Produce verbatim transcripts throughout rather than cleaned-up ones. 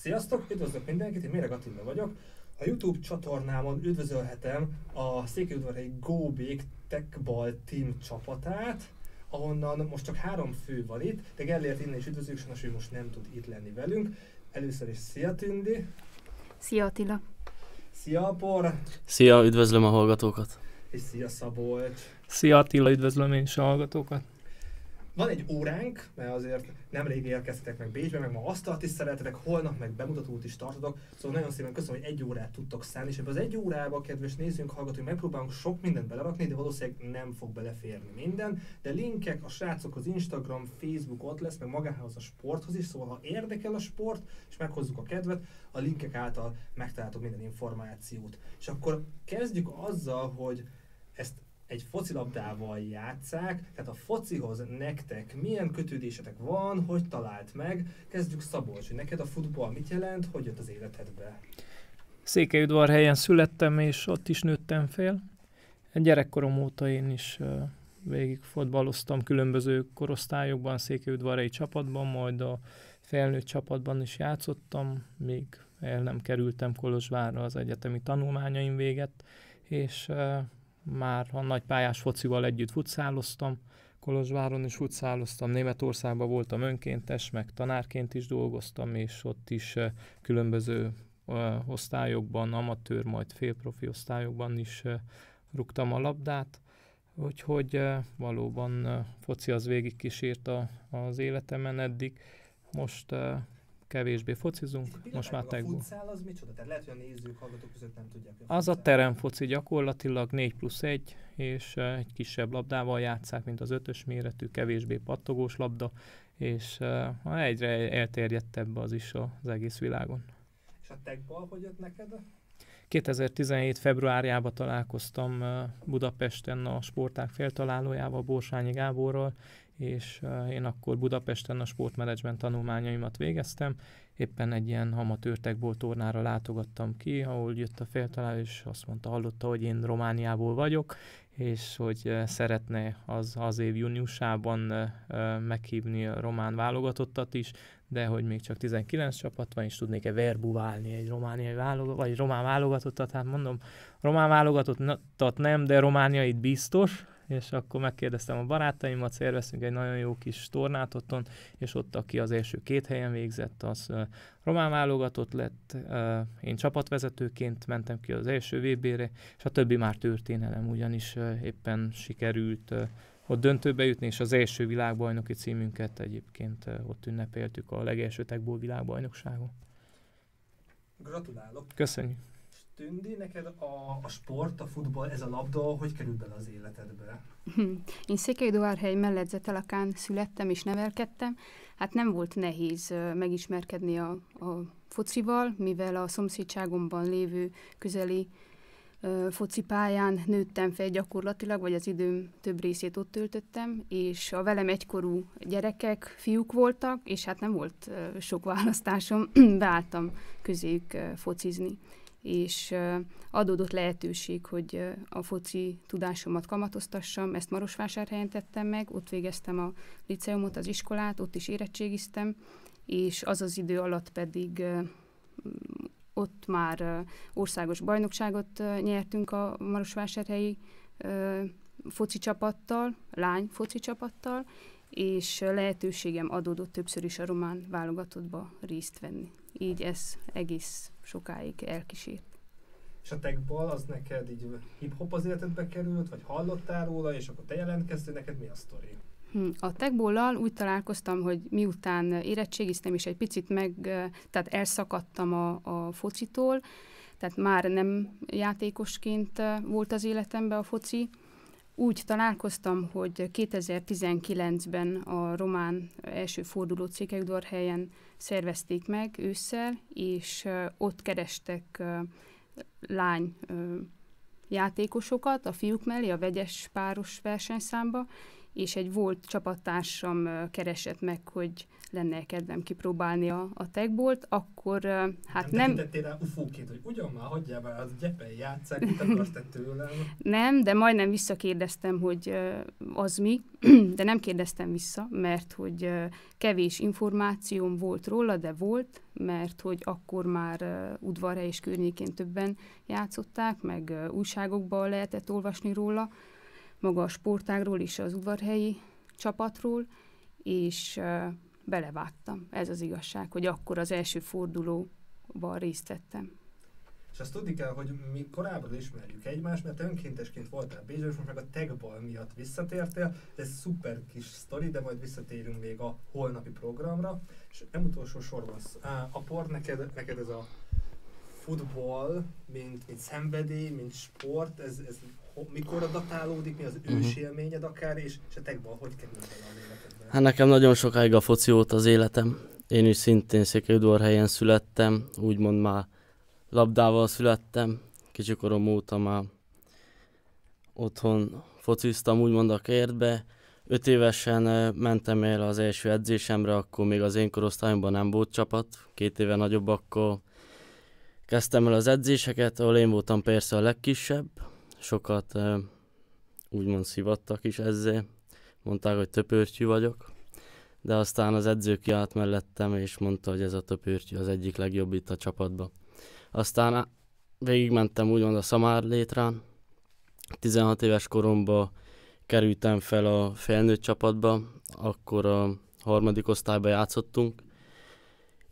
Sziasztok, üdvözlök mindenkit, én Méreg Attila vagyok. A YouTube csatornámon üdvözölhetem a Székelyudvarhelyi Góbék Teqball Team csapatát, ahonnan most csak három fő van itt, de Gellért innen is üdvözlők, sajnos ő most nem tud itt lenni velünk. Először is szia Tündi! Szia Attila! Szia Apor! Szia, üdvözlöm a hallgatókat! És szia Szabolcs! Szia Attila, üdvözlöm én is a hallgatókat! Van egy óránk, mert azért nemrég érkeztetek meg Bécsbe, meg ma asztalt is szeretetek, holnap meg bemutatót is tartotok, szóval nagyon szépen köszönöm, hogy egy órát tudtok szállni, és ebben az egy órába, kedves nézőnk, hallgatók, megpróbálunk sok mindent belerakni, de valószínűleg nem fog beleférni minden, de linkek a srácokhoz, Instagram, Facebook ott lesz, meg magához a sporthoz is, szóval ha érdekel a sport, és meghozzuk a kedvet, a linkek által megtaláltok minden információt. És akkor kezdjük azzal, hogy ezt egy focilabdával játsszák, tehát a focihoz nektek milyen kötődésetek van, hogy talált meg? Kezdjük Szabolcs, hogy neked a futball mit jelent, hogy jött az életedbe? Székelyudvarhelyen születtem, és ott is nőttem fel. Gyerekkorom óta én is uh, végig fotballoztam különböző korosztályokban, székelyudvarhelyi csapatban, majd a felnőtt csapatban is játszottam, még el nem kerültem Kolozsvárra, az egyetemi tanulmányaim véget, és uh, már a nagypályás focival együtt futszáloztam, Kolozsváron is futszáloztam, Németországban voltam önkéntes, meg tanárként is dolgoztam, és ott is uh, különböző uh, osztályokban, amatőr, majd félprofi osztályokban is uh, rúgtam a labdát. Úgyhogy uh, valóban uh, foci az végig kísért a, az életemen eddig. Most uh, kevésbé focizunk, itt most már Teqball. A futszál az micsoda? Tehát lehet, hogy a nézők, hallgatók között nem tudják. A az a teremfoci gyakorlatilag négy plusz egy, és uh, egy kisebb labdával játsszák, mint az ötös méretű, kevésbé pattogós labda, és uh, egyre elterjedtebb az is az egész világon. És a Teqball hogy jött neked? kétezer-tizenhét februárjában találkoztam uh, Budapesten a sportág feltalálójával, Borsányi Gáborral, és én akkor Budapesten a sportmenedzsment tanulmányaimat végeztem. Éppen egy ilyen amatőr Teqball tornára látogattam ki, ahol jött a feltaláló, és azt mondta, hallotta, hogy én Romániából vagyok, és hogy szeretne az, az év júniusában meghívni a román válogatottat is, de hogy még csak tizenkilenc csapat van, és tudnék-e verbuválni egy romániai válogat, vagy román válogatottat, hát mondom, román válogatottat nem, de romániait biztos. És akkor megkérdeztem a barátaimat, szerveztünk egy nagyon jó kis tornát otthon, és ott, aki az első két helyen végzett, az uh, román válogatott lett, uh, én csapatvezetőként mentem ki az első vé bére, és a többi már történelem, ugyanis uh, éppen sikerült uh, ott döntőbe jutni, és az első világbajnoki címünket egyébként uh, ott ünnepeltük a legelső Teqball világbajnokságon. Gratulálok! Köszönjük! Tündi, neked a, a sport, a futball, ez a labda, hogy kerül bele az életedbe? Én Székelyudvarhely melledzetelakán születtem és nevelkedtem. Hát nem volt nehéz megismerkedni a, a focival, mivel a szomszédságomban lévő közeli ö, focipályán nőttem fel gyakorlatilag, vagy az időm több részét ott töltöttem, és a velem egykorú gyerekek, fiúk voltak, és hát nem volt ö, sok választásom, beálltam közéjük ö, focizni. És adódott lehetőség, hogy a foci tudásomat kamatoztassam, ezt Marosvásárhelyen tettem meg, ott végeztem a liceumot, az iskolát, ott is érettségiztem, és az az idő alatt pedig ott már országos bajnokságot nyertünk a marosvásárhelyi foci csapattal, lány foci csapattal, és lehetőségem adódott többször is a román válogatottba részt venni. Így ez egész sokáig elkísért. És a Teqball az neked így hip-hop az életedbe került, vagy hallottál róla, és akkor te jelentkeztél, neked mi a sztori? A Teqball-al úgy találkoztam, hogy miután érettségiztem, és egy picit meg, tehát elszakadtam a, a focitól, tehát már nem játékosként volt az életemben a foci. Úgy találkoztam, hogy kétezer-tizenkilencben a román első fordulót Székelyudvarhelyen szervezték meg ősszel, és ott kerestek lány játékosokat a fiúk mellé, a vegyes páros versenyszámba, és egy volt csapattársam keresett meg, hogy lenne kedvem kipróbálni a, a Teqballt, akkor hát nem... Nem rá ufóként, hogy ugyan már hagyjál már, az gyepen játsszák, mit akarsz te tőlem? Nem, de majdnem visszakérdeztem, hogy az mi, de nem kérdeztem vissza, mert hogy kevés információm volt róla, de volt, mert hogy akkor már Udvarhely és környékén többen játszották, meg újságokban lehetett olvasni róla, maga a sportágról és az udvarhelyi csapatról, és uh, belevágtam. Ez az igazság, hogy akkor az első fordulóban részt vettem. És azt tudni kell, hogy mi korábban ismerjük egymást, mert önkéntesként voltál Bécsben, és most meg a Teqball miatt visszatértél. Ez szuper kis sztori, de majd visszatérünk még a holnapi programra. És nem utolsó sorban, uh, Apor, neked, neked ez a futball, mint, mint szenvedély, mint sport, ez, ez mikor datálódik, mi az ősi élményed akár, és, és a Teqball hogy került el az életedben? Hát nekem nagyon sokáig a foci volt az életem. Én is szintén Székelyudvarhelyen születtem, úgymond már labdával születtem. Kicsikorom óta már otthon fociztam, úgymond a kertbe. Öt évesen mentem el az első edzésemre, akkor még az én korosztályomban nem volt csapat. Két éve nagyobb, akkor kezdtem el az edzéseket, ahol én voltam persze a legkisebb. Sokat úgymond szivattak is ezzel, mondták, hogy töpörtyű vagyok, de aztán az edző kiállt mellettem, és mondta, hogy ez a töpörtyű az egyik legjobb itt a csapatban. Aztán végigmentem úgymond a szamár létrán, tizenhat éves koromban kerültem fel a felnőtt csapatba, akkor a harmadik osztályba játszottunk.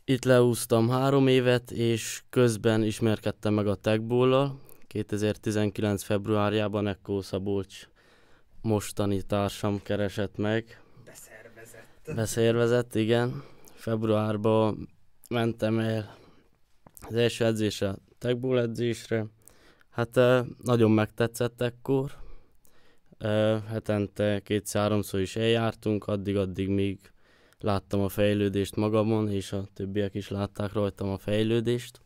Itt leúztam három évet, és közben ismerkedtem meg a Teqball-lal, kétezer-tizenkilenc februárjában, ekkor Szabolcs mostani társam keresett meg. Beszervezett. Beszervezett, igen. Februárban mentem el az első edzésre, Teqball edzésre. Hát nagyon megtetszett ekkor. Hetente kétszer-háromszor is eljártunk, addig-addig még láttam a fejlődést magamon, és a többiek is látták rajtam a fejlődést.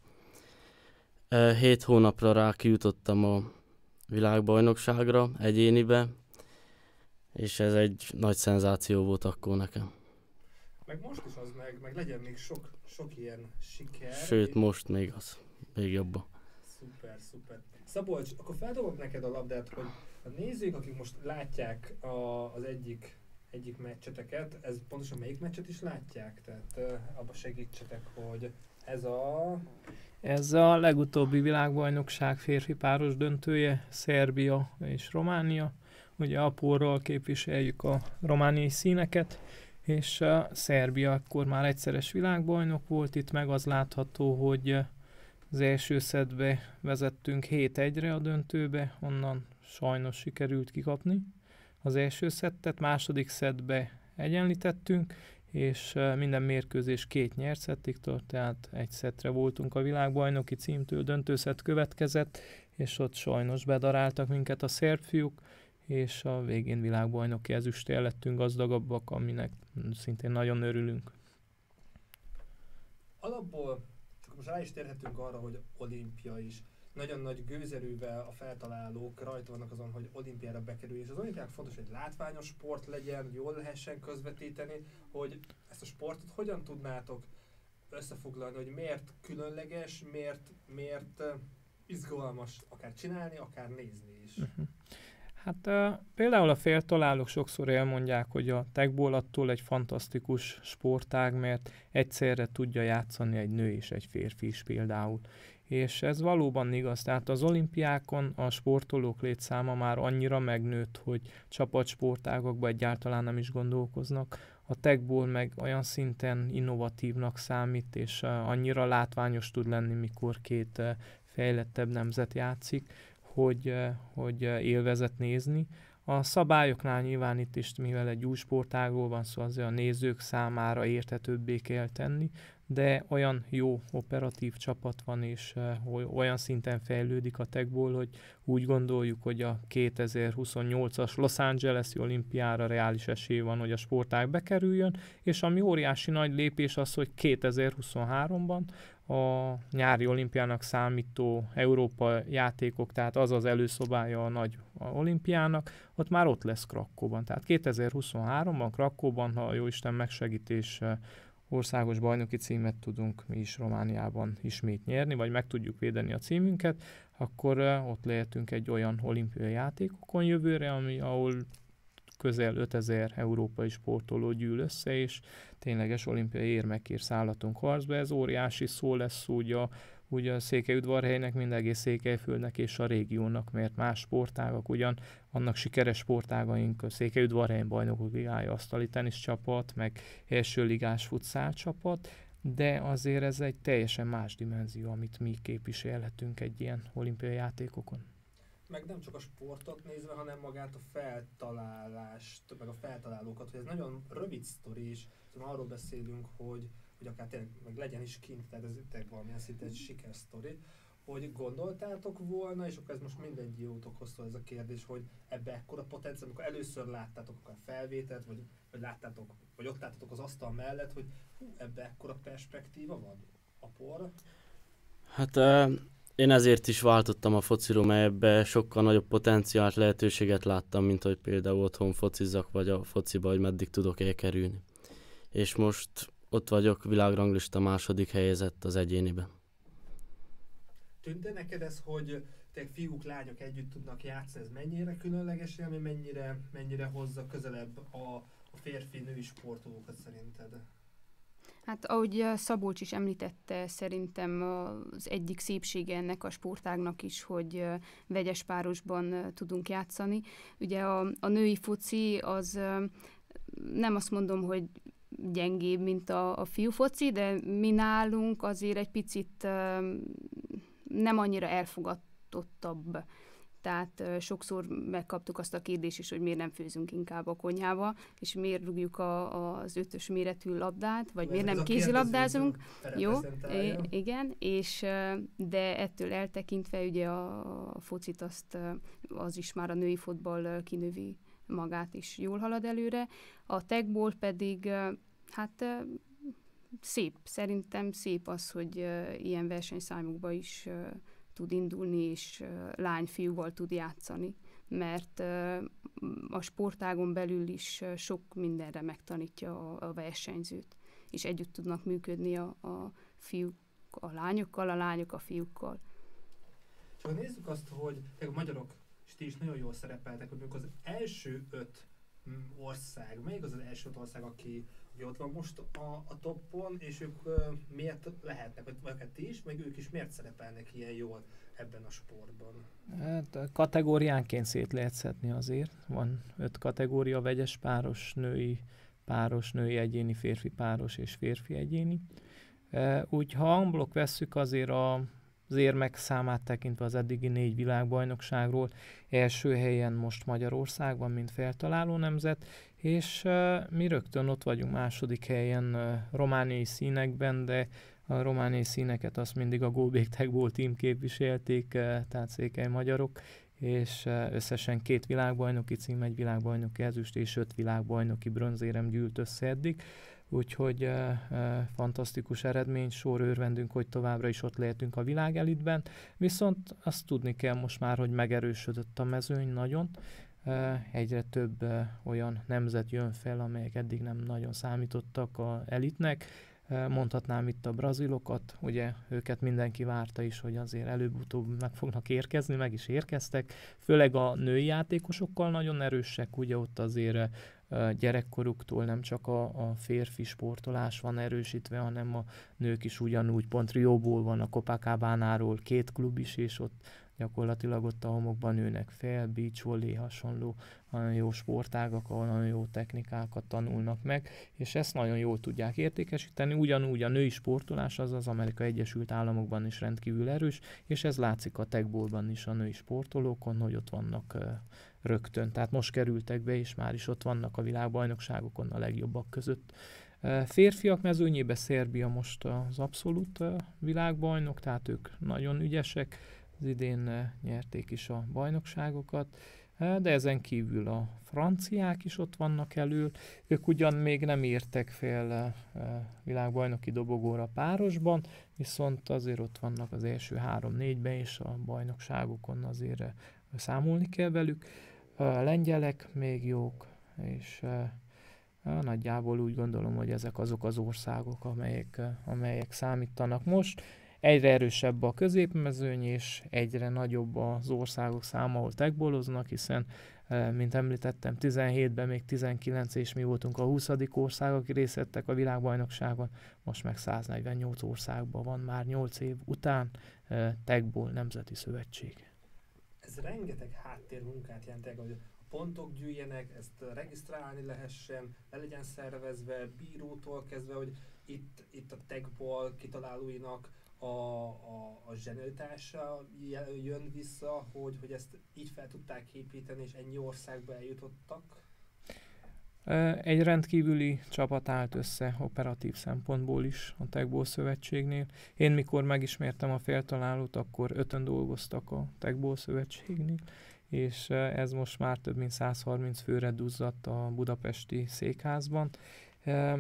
Hét hónapra rá kijutottam a világbajnokságra, egyénibe, és ez egy nagy szenzáció volt akkor nekem. Meg most is az, meg, meg legyen még sok, sok ilyen siker. Sőt, most még az, még jobban. Szuper, szuper. Szabolcs, akkor feldobok neked a labdát, hogy a nézők, akik most látják a, az egyik, egyik meccseteket, ez pontosan melyik meccset is látják? Tehát abba segítsetek, hogy ez a... Ez a legutóbbi világbajnokság férfi páros döntője, Szerbia és Románia. Ugye Aporral képviseljük a romániai színeket, és a Szerbia akkor már egyszeres világbajnok volt, itt meg az látható, hogy az első szedbe vezettünk hét egyre a döntőbe, onnan sajnos sikerült kikapni az első szettet, második szedbe egyenlítettünk, és minden mérkőzés két nyert szettig tart, tehát egy szettre voltunk a világbajnoki címtől, döntőszett következett, és ott sajnos bedaráltak minket a szerb fiúk, és a végén világbajnoki ezüstért lettünk gazdagabbak, aminek szintén nagyon örülünk. Alapból csak most rá is térhetünk arra, hogy olimpia is. Nagyon nagy gőzerővel a feltalálók rajta vannak azon, hogy olimpiára bekerül, és az olimpiák fontos, hogy látványos sport legyen, jól lehessen közvetíteni, hogy ezt a sportot hogyan tudnátok összefoglalni, hogy miért különleges, miért, miért izgalmas akár csinálni, akár nézni is. Hát uh, például a feltalálók sokszor elmondják, hogy a Teqball attól egy fantasztikus sportág, mert egyszerre tudja játszani egy nő és egy férfi is például. És ez valóban igaz, tehát az olimpiákon a sportolók létszáma már annyira megnőtt, hogy csapatsportágokban egyáltalán nem is gondolkoznak. A Teqball meg olyan szinten innovatívnak számít, és annyira látványos tud lenni, mikor két fejlettebb nemzet játszik, hogy, hogy élvezet nézni. A szabályoknál nyilván itt is, mivel egy új sportágról van szó, szóval azért a nézők számára érthetőbbé kell tenni, de olyan jó operatív csapat van, és olyan szinten fejlődik a Teqball, hogy úgy gondoljuk, hogy a kétezer-huszonnyolcas Los Angeles-i olimpiára reális esély van, hogy a sportág bekerüljön, és ami óriási nagy lépés az, hogy kétezer-huszonháromban a nyári olimpiának számító Európa játékok, tehát az az előszobája a nagy olimpiának, ott már ott lesz Krakóban. Tehát kétezer-huszonháromban Krakóban, ha a jóisten megsegítés országos bajnoki címet tudunk mi is Romániában ismét nyerni, vagy meg tudjuk védeni a címünket, akkor ott lehetünk egy olyan olimpiai játékokon jövőre, ami, ahol közel ötezer európai sportoló gyűl össze, és tényleges olimpiai érmekért szállatunk harcba. Ez óriási szó lesz úgy a, úgy a Székelyudvarhelynek, mind egész Székelyföldnek és a régiónak, mert más sportágak, ugyan annak sikeres sportágaink, a Székelyudvarhelyen bajnokok ligája, asztali tenisz csapat, meg első ligás futszál csapat, de azért ez egy teljesen más dimenzió, amit mi képviselhetünk egy ilyen olimpiai játékokon. Meg nem csak a sportot nézve, hanem magát a feltalálást, meg a feltalálókat, hogy ez nagyon rövid sztori is. Szóval arról beszélünk, hogy, hogy akár tényleg meg legyen is kint, tehát ez tényleg valamilyen szinte egy sikersztori, hogy gondoltátok volna, és akkor ez most mindennyiótokhoz szól ez a kérdés, hogy ebbe ekkora potenciál, amikor először láttátok akár felvételt, vagy, vagy láttátok, vagy ott láttátok az asztal mellett, hogy hú, ebbe ekkora perspektíva van? Apor? Hát... Um... Én ezért is váltottam a fociról, mert ebbe sokkal nagyobb potenciált, lehetőséget láttam, mint hogy például otthon focizzak, vagy a fociba, hogy meddig tudok elkerülni. És most ott vagyok, világranglista második helyezett az egyéniben. Tűnt-e neked ez, hogy te fiúk, lányok együtt tudnak játszani, ez mennyire különleges, ami mennyire, mennyire hozza közelebb a, a férfi-női sportolókat szerinted? Hát ahogy Szabolcs is említette, szerintem az egyik szépsége ennek a sportágnak is, hogy vegyes párosban tudunk játszani. Ugye a, a női foci az nem azt mondom, hogy gyengébb, mint a, a fiú foci, de mi nálunk azért egy picit nem annyira elfogadottabb. Tehát sokszor megkaptuk azt a kérdést is, hogy miért nem főzünk inkább a konyhába, és miért rúgjuk a, a, az ötös méretű labdát, vagy miért nem kézilabdázunk. Jó, igen, és de ettől eltekintve ugye a focit azt, az is már a női fotball kinövi magát, és jól halad előre. A Teqball pedig, hát szép, szerintem szép az, hogy ilyen versenyszámokba is tud indulni, és lányfiúval tud játszani, mert a sportágon belül is sok mindenre megtanítja a versenyzőt, és együtt tudnak működni a, a fiúk a lányokkal, a lányok a fiúkkal. És akkor nézzük azt, hogy a magyarok, és ti is nagyon jól szerepeltek, hogy az első öt ország, melyik az az első öt ország, aki ott van most a, a toppon, és ők uh, miért lehetnek, vagy hát ti is, meg ők is miért szerepelnek ilyen jól ebben a sportban? Hát kategóriánként szét lehet szedni azért. Van öt kategória, vegyes páros, női páros, női egyéni, férfi páros és férfi egyéni. Uh, úgy, ha unblock vesszük, azért a az érmek számát tekintve az eddigi négy világbajnokságról első helyen most Magyarországban, mint feltaláló nemzet, és uh, mi rögtön ott vagyunk második helyen uh, romániai színekben, de a romániai színeket azt mindig a Góbék Teqball Team képviselték, uh, tehát székely magyarok, és uh, összesen két világbajnoki cím, egy világbajnoki ezüst és öt világbajnoki bronzérem gyűlt össze eddig. Úgyhogy uh, uh, fantasztikus eredmény, sor örvendünk, hogy továbbra is ott lehetünk a világelitben. Viszont azt tudni kell most már, hogy megerősödött a mezőny nagyon. Uh, egyre több uh, olyan nemzet jön fel, amelyek eddig nem nagyon számítottak a elitnek. Uh, mondhatnám itt a brazilokat, ugye őket mindenki várta is, hogy azért előbb-utóbb meg fognak érkezni, meg is érkeztek. Főleg a női játékosokkal nagyon erősek, ugye ott azért uh, gyerekkoruktól nem csak a, a férfi sportolás van erősítve, hanem a nők is ugyanúgy, pont Rióból van a Copacabánáról két klub is, és ott gyakorlatilag ott a homokban nőnek fel, beach volley, hasonló nagyon jó sportágak, ahol nagyon jó technikákat tanulnak meg, és ezt nagyon jól tudják értékesíteni. Ugyanúgy a női sportolás az az Amerikai Egyesült Államokban is rendkívül erős, és ez látszik a Teqballban is a női sportolókon, hogy ott vannak rögtön. Tehát most kerültek be, és már is ott vannak a világbajnokságokon a legjobbak között. Férfiak mezőnyébe Szerbia most az abszolút világbajnok, tehát ők nagyon ügyesek, az idén nyerték is a bajnokságokat, de ezen kívül a franciák is ott vannak elől, ők ugyan még nem értek fel világbajnoki dobogóra párosban, viszont azért ott vannak az első három-négyben, és a bajnokságokon azért számolni kell velük. A lengyelek még jók, és nagyjából úgy gondolom, hogy ezek azok az országok, amelyek, amelyek számítanak most. Egyre erősebb a középmezőny, és egyre nagyobb az országok száma, ahol teqballoznak, hiszen, mint említettem, tizenhétben még tizenkilenc, és mi voltunk a huszadik ország, aki részt vettek a világbajnokságon, most meg száznegyvennyolc országban van már nyolc év után teqball Nemzeti Szövetség. Ez rengeteg háttérmunkát jelent, hogy pontok gyűjjenek, ezt regisztrálni lehessen, le legyen szervezve, bírótól kezdve, hogy itt, itt a teqball kitalálóinak a, a, a zsenialitása jön vissza, hogy, hogy ezt így fel tudták építeni, és ennyi országba eljutottak? Egy rendkívüli csapat állt össze operatív szempontból is a teqball Szövetségnél. Én mikor megismertem a feltalálót, akkor ötön dolgoztak a teqball Szövetségnél, és ez most már több mint százharminc főre duzzadt a budapesti székházban, e,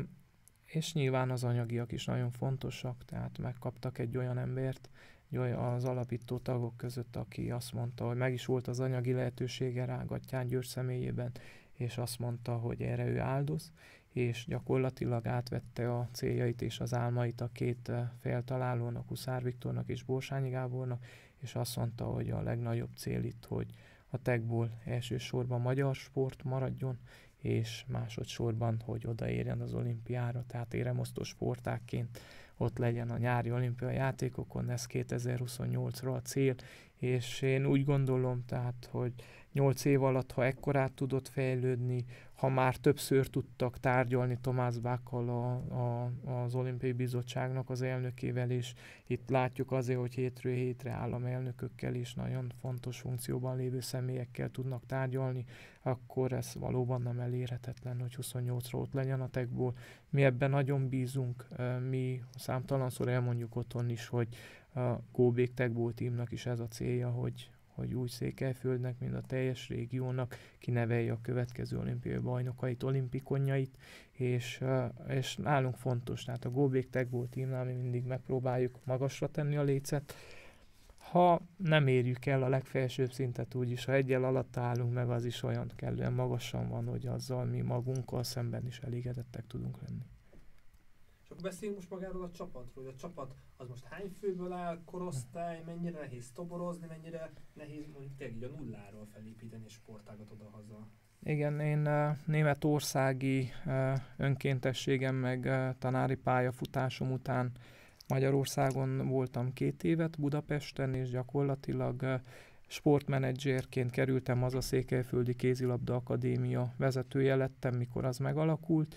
és nyilván az anyagiak is nagyon fontosak, tehát megkaptak egy olyan embert, egy olyan az alapító tagok között, aki azt mondta, hogy meg is volt az anyagi lehetősége rá György György személyében, és azt mondta, hogy erre ő áldoz, és gyakorlatilag átvette a céljait és az álmait a két feltalálónak, Huszár Viktornak és Borsányi Gábornak, és azt mondta, hogy a legnagyobb cél itt, hogy a teqball elsősorban magyar sport maradjon, és másodszorban, hogy odaérjen az olimpiára, tehát éremosztó sportákként ott legyen a nyári olimpiai játékokon, ez kétezer-huszonnyolcra a cél, és én úgy gondolom, tehát, hogy nyolc év alatt, ha ekkorát tudott fejlődni, ha már többször tudtak tárgyalni Tomás Bákkal, a, a, az Olimpiai Bizottságnak az elnökével, és itt látjuk azért, hogy hétről hétre államelnökökkel és nagyon fontos funkcióban lévő személyekkel tudnak tárgyalni, akkor ez valóban nem elérhetetlen, hogy huszonnyolcra ott legyen a teqball. Mi ebben nagyon bízunk, mi számtalanszor elmondjuk otthon is, hogy a Góbék Teqball Teamnak is ez a célja, hogy hogy úgy Székelyföldnek, mint a teljes régiónak kinevelje a következő olimpiai bajnokait, olimpikonjait, és, és nálunk fontos, tehát a Góbék Teqball Teamnál mi mindig megpróbáljuk magasra tenni a lécet. Ha nem érjük el a legfelsőbb szintet, úgyis ha egyel alatt állunk meg, az is olyan kellően magasan van, hogy azzal mi magunkkal szemben is elégedettek tudunk lenni. Akkor beszéljünk most magáról a csapatról, hogy a csapat az most hány főből áll, korosztály, mennyire nehéz toborozni, mennyire nehéz mondjuk tényleg a nulláról felépíteni sportágat oda-haza. Igen, én németországi önkéntességem meg tanári pályafutásom után Magyarországon voltam két évet Budapesten, és gyakorlatilag sportmenedzserként kerültem haza, Székelyföldi Kézilabda Akadémia vezetője lettem, mikor az megalakult.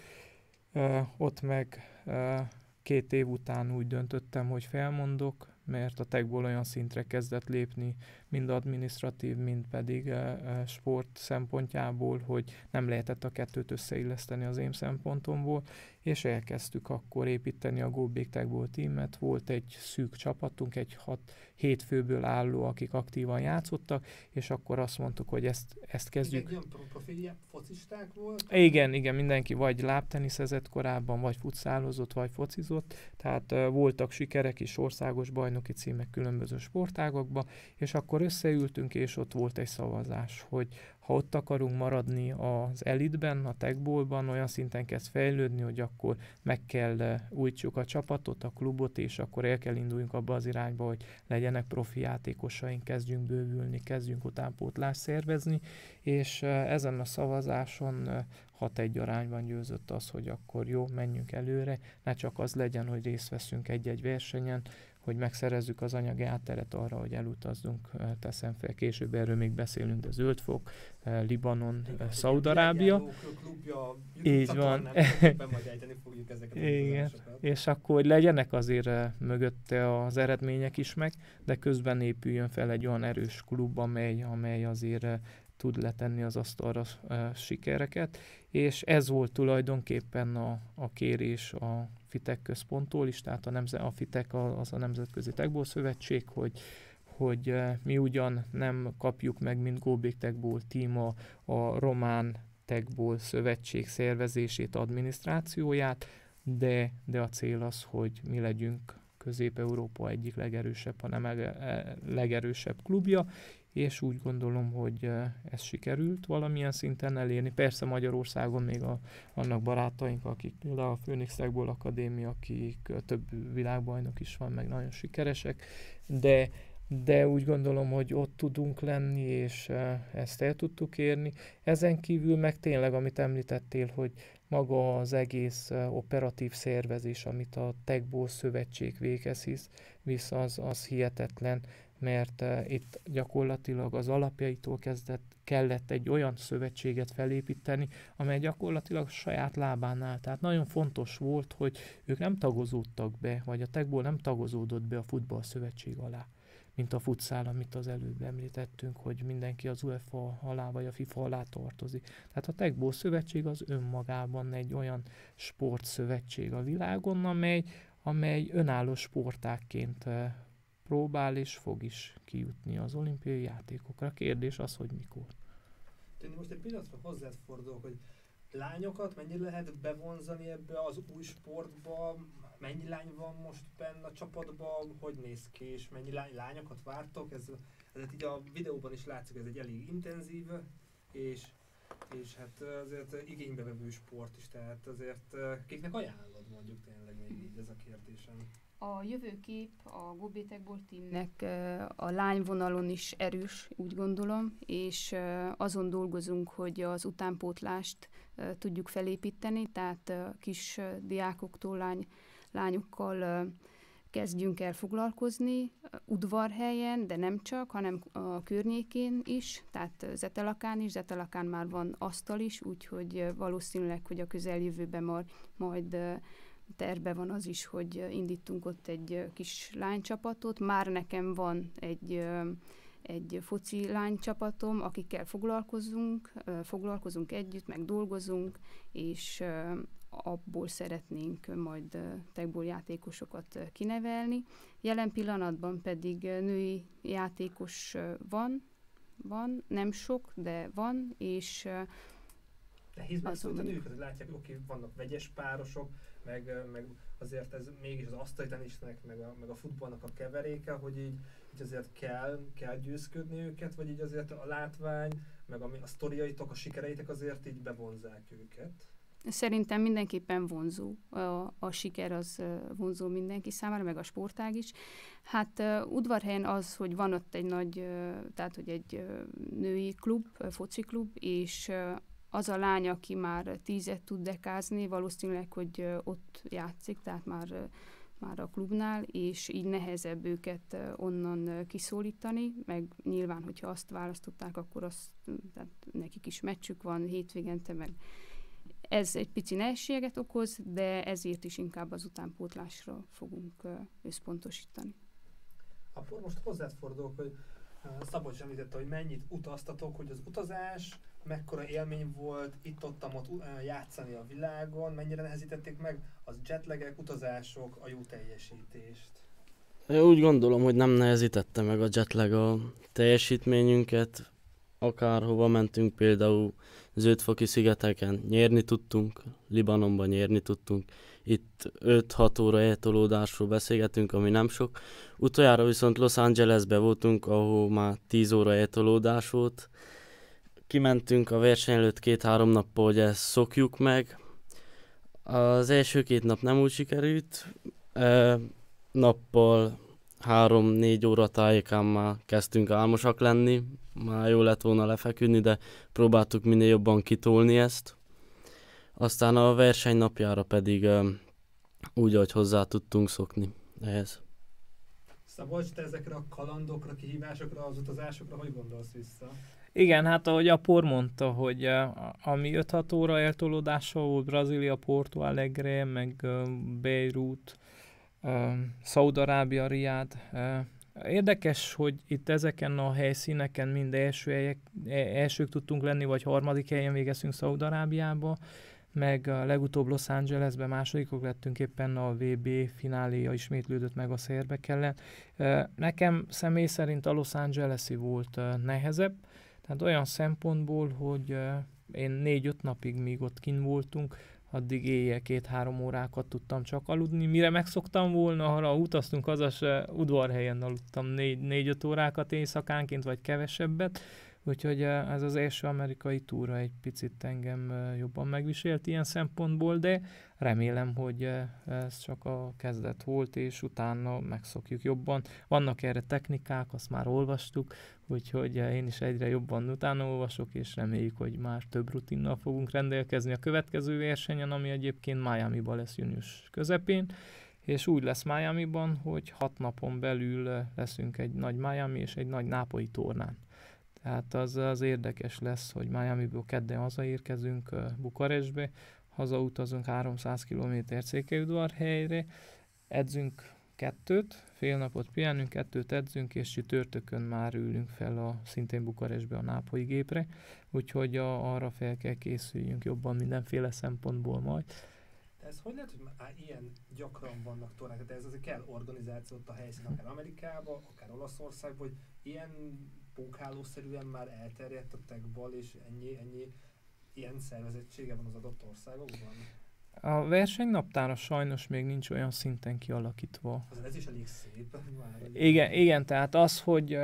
Uh, ott meg uh, két év után úgy döntöttem, hogy felmondok, mert a teqball olyan szintre kezdett lépni, mind adminisztratív, mind pedig uh, uh, sport szempontjából, hogy nem lehetett a kettőt összeilleszteni az én szempontomból, és elkezdtük akkor építeni a Góbék Teqball Teamet. Volt egy szűk csapatunk, egy hat-hét főből álló, akik aktívan játszottak, és akkor azt mondtuk, hogy ezt, ezt kezdjük. Egy profilja focisták volt? Igen, igen, mindenki vagy lábteniszezett korábban, vagy futszálozott, vagy focizott, tehát uh, voltak sikerek is, országos bajnoki címek különböző sportágokba, és akkor összeültünk, és ott volt egy szavazás, hogy ha ott akarunk maradni az elitben, a teqballban, olyan szinten kezd fejlődni, hogy akkor meg kell újítsuk a csapatot, a klubot, és akkor el kell induljunk abba az irányba, hogy legyenek profi játékosaink, kezdjünk bővülni, kezdjünk utánpótlást szervezni, és ezen a szavazáson hat-egy arányban győzött az, hogy akkor jó, menjünk előre, ne csak az legyen, hogy részt veszünk egy-egy versenyen, hogy megszerezzük az anyagi átteret arra, hogy elutazzunk, teszem fel, később erről még beszélünk, de Zöldfok, Libanon, Szaúd-Arábia. Így van. Igen. És akkor, hogy legyenek azért mögötte az eredmények is meg, de közben épüljön fel egy olyan erős klub, amely, amely azért tud letenni az asztalra e, sikereket, és ez volt tulajdonképpen a, a kérés a FITEQ központtól is, tehát a, nemze, a FITEQ az a Nemzetközi Teqball Szövetség, hogy, hogy e, mi ugyan nem kapjuk meg, mint Góbék Teqball Team a, a román Teqball Szövetség szervezését, adminisztrációját, de, de a cél az, hogy mi legyünk Közép-Európa egyik legerősebb, hanem legerősebb klubja, és úgy gondolom, hogy ez sikerült valamilyen szinten elérni. Persze Magyarországon még a, annak barátaink, akik például a Phoenix Teqball Academy, akik több világbajnok is van, meg nagyon sikeresek, de, de úgy gondolom, hogy ott tudunk lenni, és ezt el tudtuk érni. Ezen kívül meg tényleg, amit említettél, hogy maga az egész operatív szervezés, amit a Teqball Szövetség végez, hisz, visz az, az hihetetlen, mert uh, itt gyakorlatilag az alapjaitól kezdett, kellett egy olyan szövetséget felépíteni, amely gyakorlatilag saját lábánál. Tehát nagyon fontos volt, hogy ők nem tagozódtak be, vagy a Teqball nem tagozódott be a futballszövetség alá, mint a futszál, amit az előbb említettünk, hogy mindenki az UEFA alá vagy a FIFA alá tartozik. Tehát a Teqball Szövetség az önmagában egy olyan sportszövetség a világon, amely, amely önálló sportákként uh, próbál és fog is kijutni az olimpiai játékokra. Kérdés az, hogy mikor. Tényleg most egy pillanatra hozzád fordulok, hogy lányokat mennyire lehet bevonzani ebbe az új sportba, mennyi lány van most benn a csapatban, hogy néz ki, és mennyi lányokat vártok? Ez, ez így a videóban is látszik, ez egy elég intenzív, és, és hát azért igénybevevő sport is, tehát azért kiknek ajánlod, mondjuk tényleg még így ez a kérdésem. A jövőkép a Góbék Teqball Teamnek a lányvonalon is erős, úgy gondolom, és azon dolgozunk, hogy az utánpótlást tudjuk felépíteni, tehát kis diákoktól, lány, lányokkal kezdjünk el foglalkozni, Udvarhelyen, de nem csak, hanem a környékén is, tehát Zetelakán is, Zetelakán már van asztal is, úgyhogy valószínűleg, hogy a közeljövőben majd, majd terve van az is, hogy indítunk ott egy kis lánycsapatot. Már nekem van egy, egy foci lánycsapatom, akikkel foglalkozunk, foglalkozunk együtt, meg dolgozunk, és abból szeretnénk majd Teqball játékosokat kinevelni. Jelen pillanatban pedig női játékos van, van, nem sok, de van, és nehéz megszólítani a nőket, hogy látják, oké, vannak vegyes párosok, meg, meg azért ez mégis az asztalitenisznek, meg a, meg a futballnak a keveréke, hogy így, így azért kell, kell győzködni őket, vagy így azért a látvány, meg a, a sztoriaitok, a sikereitek azért így bevonzák őket. Szerintem mindenképpen vonzó. A, a siker az vonzó mindenki számára, meg a sportág is. Hát Udvarhelyen az, hogy van ott egy nagy, tehát hogy egy női klub, foci klub, és az a lány, aki már tízet tud dekázni, valószínűleg, hogy ott játszik, tehát már, már a klubnál, és így nehezebb őket onnan kiszólítani, meg nyilván, hogyha azt választották, akkor azt, tehát nekik is meccsük van hétvégente, meg ez egy pici nehézséget okoz, de ezért is inkább az utánpótlásra fogunk összpontosítani. Akkor most hozzád fordulok, hogy Szabolcs említette, hogy mennyit utaztatok, hogy az utazás mekkora élmény volt itt-ottam ott játszani a világon, mennyire nehezítették meg az jetlegek, utazások, a jó teljesítést? Én úgy gondolom, hogy nem nehezítette meg a jetlag a teljesítményünket. Akárhova mentünk, például Zöldfoki szigeteken nyerni tudtunk, Libanonban nyerni tudtunk. Itt öt-hat óra eltolódásról beszélgetünk, ami nem sok. Utoljára viszont Los Angelesbe voltunk, ahol már tíz óra eltolódás volt. Kimentünk a verseny előtt két-három nappal, hogy ezt szokjuk meg. Az első két nap nem úgy sikerült. E, nappal három-négy óra tájékán már kezdtünk álmosak lenni. Már jó lett volna lefeküdni, de próbáltuk minél jobban kitolni ezt. Aztán a verseny napjára pedig e, úgy, ahogy hozzá tudtunk szokni ehhez. Szabolcs, te ezekre a kalandokra, kihívásokra, az utazásokra hogy gondolsz vissza? Igen, hát ahogy Apor mondta, hogy ami öt-hat óra eltolódása volt, Brazília, Porto Alegre, meg Beirut, Szaúd-Arábia, Riád, Érdekes, hogy itt ezeken a helyszíneken mind első helyek, elsők tudtunk lenni, vagy harmadik helyen végeztünk Szaúd-Arábiába, meg a legutóbb Los Angelesben másodikok lettünk, éppen a vé bé fináléja ismétlődött meg a szerbek ellen. Nekem személy szerint a Los Angeles-i volt nehezebb, tehát olyan szempontból, hogy én négy-öt napig, míg ott kint voltunk, addig éjjel két-három órákat tudtam csak aludni. Mire megszoktam volna, ha utaztunk, azaz Udvarhelyen aludtam négy-öt órákat éjszakánként, vagy kevesebbet. Úgyhogy ez az első amerikai túra egy picit engem jobban megviselt ilyen szempontból, de remélem, hogy ez csak a kezdet volt, és utána megszokjuk jobban. Vannak erre technikák, azt már olvastuk, úgyhogy én is egyre jobban utána olvasok, és reméljük, hogy már több rutinnal fogunk rendelkezni a következő versenyen, ami egyébként Miamiban lesz június közepén. És úgy lesz Miamiban, hogy hat napon belül leszünk egy nagy Miami és egy nagy nápolyi tornán. Tehát az, az érdekes lesz, hogy Miamiből kedden hazaérkezünk Bukarestbe, hazautazunk háromszáz kilométer Székelyudvarhelyre, edzünk kettőt, fél napot pihenünk, kettőt edzünk, és csütörtökön már ülünk fel a, szintén Bukarestbe a nápolyi gépre, úgyhogy a, arra fel kell készüljünk jobban mindenféle szempontból majd. Ez hogy lehet, hogy már ilyen gyakran vannak tornák? Tehát ez azért kell organizációt a helyszínen, akár Amerikában, akár Olaszországban, hogy ilyen pókhálószerűen már elterjedt a Teqball, és ennyi, ennyi ilyen szervezettsége van az adott országokban? A versenynaptára sajnos még nincs olyan szinten kialakítva. Az, ez is elég szép. Már igen, igen, tehát az, hogy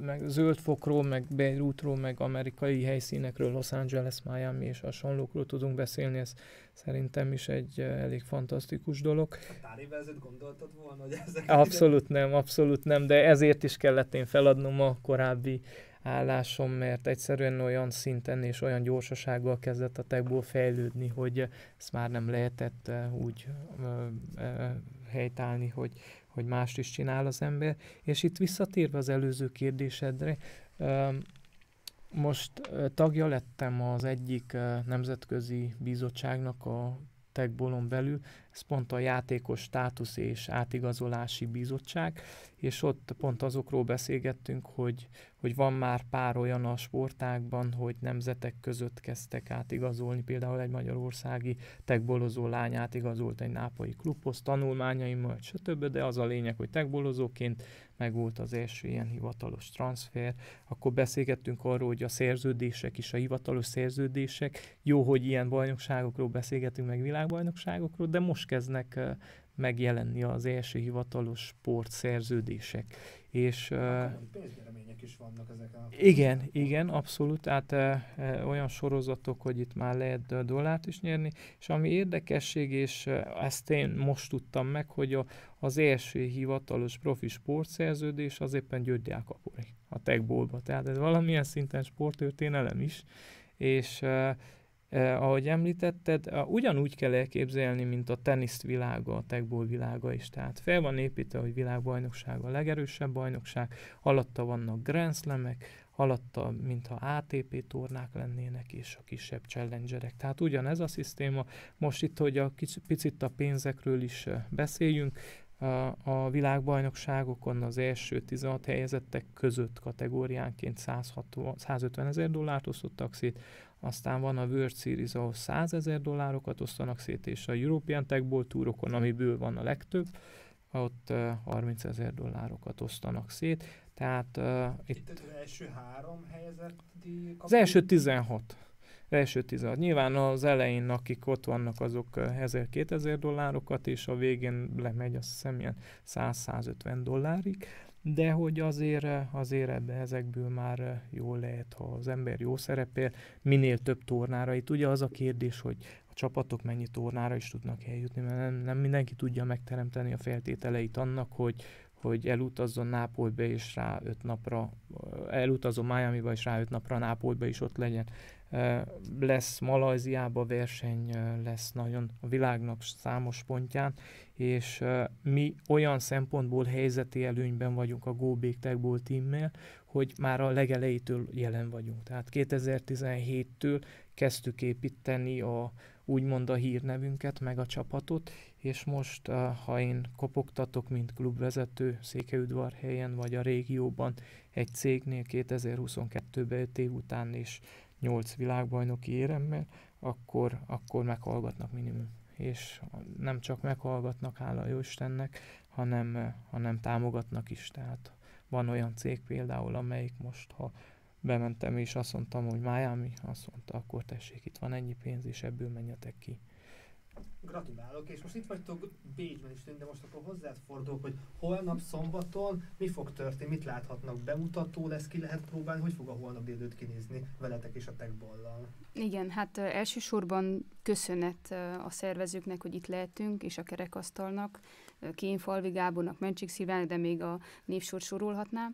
meg Zöldfokról, meg Beirutról, meg amerikai helyszínekről, Los Angeles, Miami és hasonlókról tudunk beszélni, ez szerintem is egy elég fantasztikus dolog. Pár évvel ezelőtt gondoltad volna, hogy ezek... Abszolút nem, abszolút nem, de ezért is kellett én feladnom a korábbi állásom, mert egyszerűen olyan szinten és olyan gyorsasággal kezdett a Teqball fejlődni, hogy ezt már nem lehetett úgy helytállni, hogy, hogy mást is csinál az ember. És itt visszatérve az előző kérdésedre, most tagja lettem az egyik nemzetközi bizottságnak a Teqballon belül, ez pont a játékos státusz és átigazolási bizottság, és ott pont azokról beszélgettünk, hogy, hogy van már pár olyan a sportágban, hogy nemzetek között kezdtek átigazolni, például egy magyarországi teqballozó lány átigazolt egy nápolyi klubhoz, tanulmányaimmal, stb., de az a lényeg, hogy teqballozóként megvolt az első ilyen hivatalos transfer, akkor beszélgettünk arról, hogy a szerződések is, a hivatalos szerződések, jó, hogy ilyen bajnokságokról beszélgetünk, meg világbajnokságokról, de most kezdnek megjelenni az első hivatalos sportszerződések. És uh, pénznyeremények is vannak ezeken a... Igen, igen, abszolút. Tehát uh, olyan sorozatok, hogy itt már lehet dollárt is nyerni. És ami érdekesség, és uh, ezt én most tudtam meg, hogy a, az első hivatalos profi sportszerződés az éppen György Deák Apor a Teqballba. Tehát ez valamilyen szinten sporttörténelem is. És... Uh, Eh, ahogy említetted, uh, ugyanúgy kell elképzelni, mint a teniszt világa, a Teqball világa is. Tehát fel van építve, hogy világbajnokság a legerősebb bajnokság, alatta vannak Grand Slamek, alatta, mintha á té pé tornák lennének, és a kisebb challengerek. Tehát ugyanez a szisztéma. Most itt, hogy a kicsi, picit a pénzekről is uh, beszéljünk, a világbajnokságokon az első tizenhat helyezettek között kategóriánként százötven ezer dollárt osztottak szét, aztán van a World Series, ahol százezer dollárokat osztanak szét, és a European Teqball túrokon, amiből van a legtöbb, ott harmincezer dollárokat osztanak szét. Tehát uh, itt, itt az első három helyezett... Az első tizenhat. Első tizenhat. Nyilván az elején, akik ott vannak, azok ezer-kétezer dollárokat, és a végén lemegy azt hiszem ilyen száz-százötven dollárig, de hogy azért, azért ebbe ezekből már jól lehet, ha az ember jó szerepel, minél több tornára. Itt ugye az a kérdés, hogy a csapatok mennyi tornára is tudnak eljutni, mert nem, nem mindenki tudja megteremteni a feltételeit annak, hogy hogy elutazzon Nápolyba és rá öt napra, elutazom Miamiba és rá öt napra Nápolyba is ott legyen. Lesz Malajziába verseny, lesz nagyon a világnak számos pontján, és mi olyan szempontból helyzeti előnyben vagyunk a Góbék Teqball Teammel, hogy már a legelejétől jelen vagyunk. Tehát kétezer-tizenhéttől kezdtük építeni a úgymond a hírnevünket, meg a csapatot, és most, ha én kopogtatok, mint klubvezető Székelyudvarhelyen vagy a régióban egy cégnél kétezer-huszonkettőben öt év után és nyolc világbajnoki éremmel, akkor, akkor meghallgatnak minimum. És nem csak meghallgatnak, hála jó Istennek, hanem, hanem támogatnak is. Tehát van olyan cég például, amelyik most, ha bementem és azt mondtam, hogy Miami, azt mondta, akkor tessék, itt van ennyi pénz, és ebből menjetek ki. Gratulálok, és most itt vagytok Bécsben is, de most akkor hozzád fordulok, hogy holnap szombaton mi fog történni, mit láthatnak, bemutató lesz, ki lehet próbálni, hogy fog a holnap délelőtt kinézni veletek és a Teqball-lal? Igen, hát elsősorban köszönet a szervezőknek, hogy itt lehetünk, és a kerekasztalnak, Kénfalvi Gábornak, Mentség Szilvának, de még a névsor sorolhatná.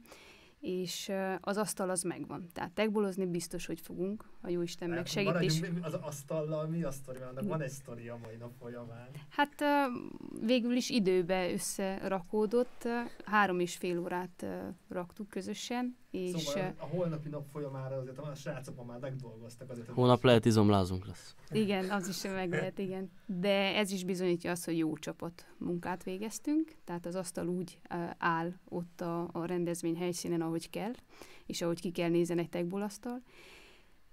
És az asztal az megvan. Tehát teqballozni biztos, hogy fogunk, a jó Isten meg segítés. Az asztallal mi a sztori? Annak van egy sztori a mai nap folyamán. Hát végül is időbe összerakódott, három és fél órát raktuk közösen. És szóval a holnapi nap folyamára azért a srácok már megdolgoztak. Azért holnap lehet izomlázunk lesz. Igen, az is meg lehet, igen. De ez is bizonyítja azt, hogy jó csapat munkát végeztünk, tehát az asztal úgy áll ott a, a rendezvény helyszínen, ahogy kell, és ahogy ki kell nézzen egy Teqball asztal.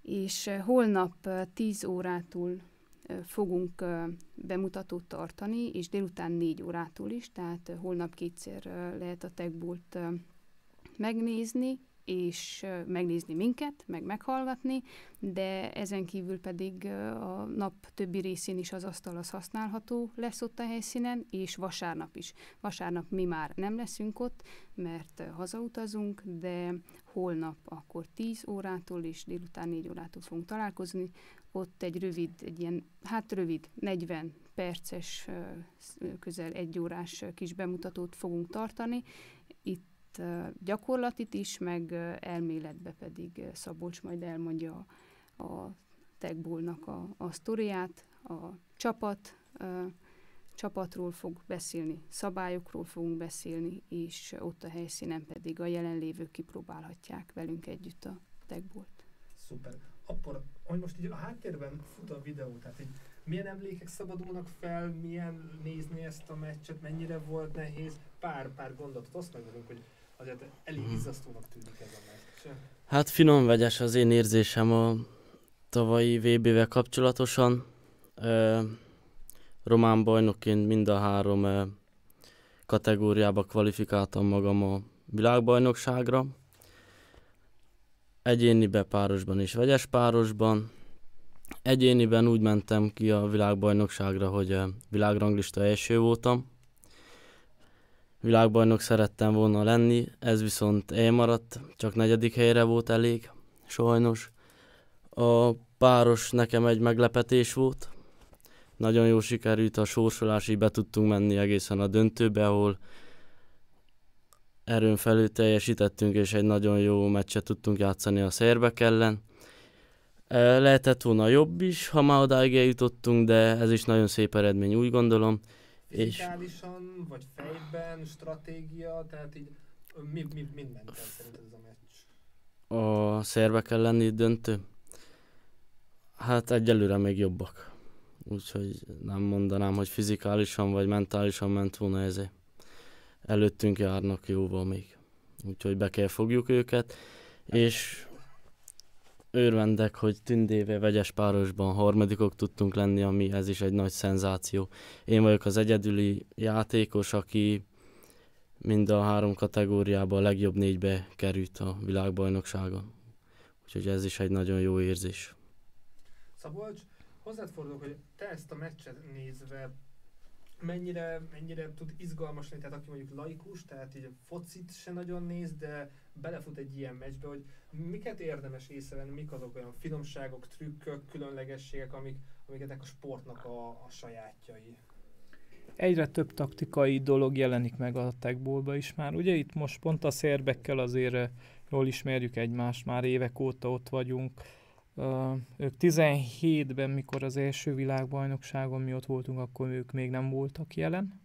És holnap tíz órától fogunk bemutatót tartani, és délután négy órától is, tehát holnap kétszer lehet a Teqballt megnézni, és megnézni minket, meg meghallgatni, de ezen kívül pedig a nap többi részén is az asztal az használható lesz ott a helyszínen, és vasárnap is. Vasárnap mi már nem leszünk ott, mert hazautazunk, de holnap akkor tíz órától és délután négy órától fogunk találkozni. Ott egy rövid, egy ilyen, hát rövid, negyven perces, közel egy órás kis bemutatót fogunk tartani. Itt gyakorlatit is, meg elméletbe pedig Szabolcs majd elmondja a, a Teqballnak a, a sztoriát, a csapat, a csapatról fog beszélni, szabályokról fogunk beszélni, és ott a helyszínen pedig a jelenlévők kipróbálhatják velünk együtt a Teqballt. Szuper. Akkor, hogy most így a háttérben fut a videó, tehát így milyen emlékek szabadulnak fel, milyen nézni ezt a meccset, mennyire volt nehéz, pár-pár gondolatot azt megmondunk, hogy azért elég izzasztónak tűnik ez a meccs. Hát finom vegyes az én érzésem a tavalyi vé bével kapcsolatosan. Ö, román bajnokként mind a három ö, kategóriába kvalifikáltam magam a világbajnokságra. Egyéniben, párosban és vegyes párosban. Egyéniben úgy mentem ki a világbajnokságra, hogy világranglista első voltam. Világbajnok szerettem volna lenni, ez viszont elmaradt, csak negyedik helyre volt elég, sajnos. A páros nekem egy meglepetés volt. Nagyon jól sikerült a sorsolásig, be tudtunk menni egészen a döntőbe, ahol erőn felül teljesítettünk, és egy nagyon jó meccset tudtunk játszani a szerbek ellen. Lehetett volna jobb is, ha már odáig eljutottunk, de ez is nagyon szép eredmény, úgy gondolom. Fizikálisan, és... vagy fejben, stratégia, tehát így mi, mi, mind mentem szerinted ez a meccs? A szerbek elleni döntő? Hát egyelőre még jobbak. Úgyhogy nem mondanám, hogy fizikálisan vagy mentálisan ment volna ezért. Előttünk járnak jóval még. Úgyhogy be kell fogjuk őket, és... Örvendek, hogy Tündével vegyes párosban harmadikok tudtunk lenni, ami ez is egy nagy szenzáció. Én vagyok az egyedüli játékos, aki mind a három kategóriában a legjobb négybe került a világbajnokságon. Úgyhogy ez is egy nagyon jó érzés. Szabolcs, hozzád fordulok, hogy te ezt a meccset nézve mennyire, mennyire tud izgalmas lenni, tehát aki mondjuk laikus, tehát így focit se nagyon néz, de belefut egy ilyen meccsbe, hogy miket érdemes észrevenni, mik azok olyan finomságok, trükkök, különlegességek, amik, amik ennek a sportnak a, a sajátjai. Egyre több taktikai dolog jelenik meg a Teqballba is már. Ugye itt most pont a szerbekkel azért jól ismerjük egymást, már évek óta ott vagyunk. Uh, ők tizenhétben, mikor az első világbajnokságon mi ott voltunk, akkor ők még nem voltak jelen,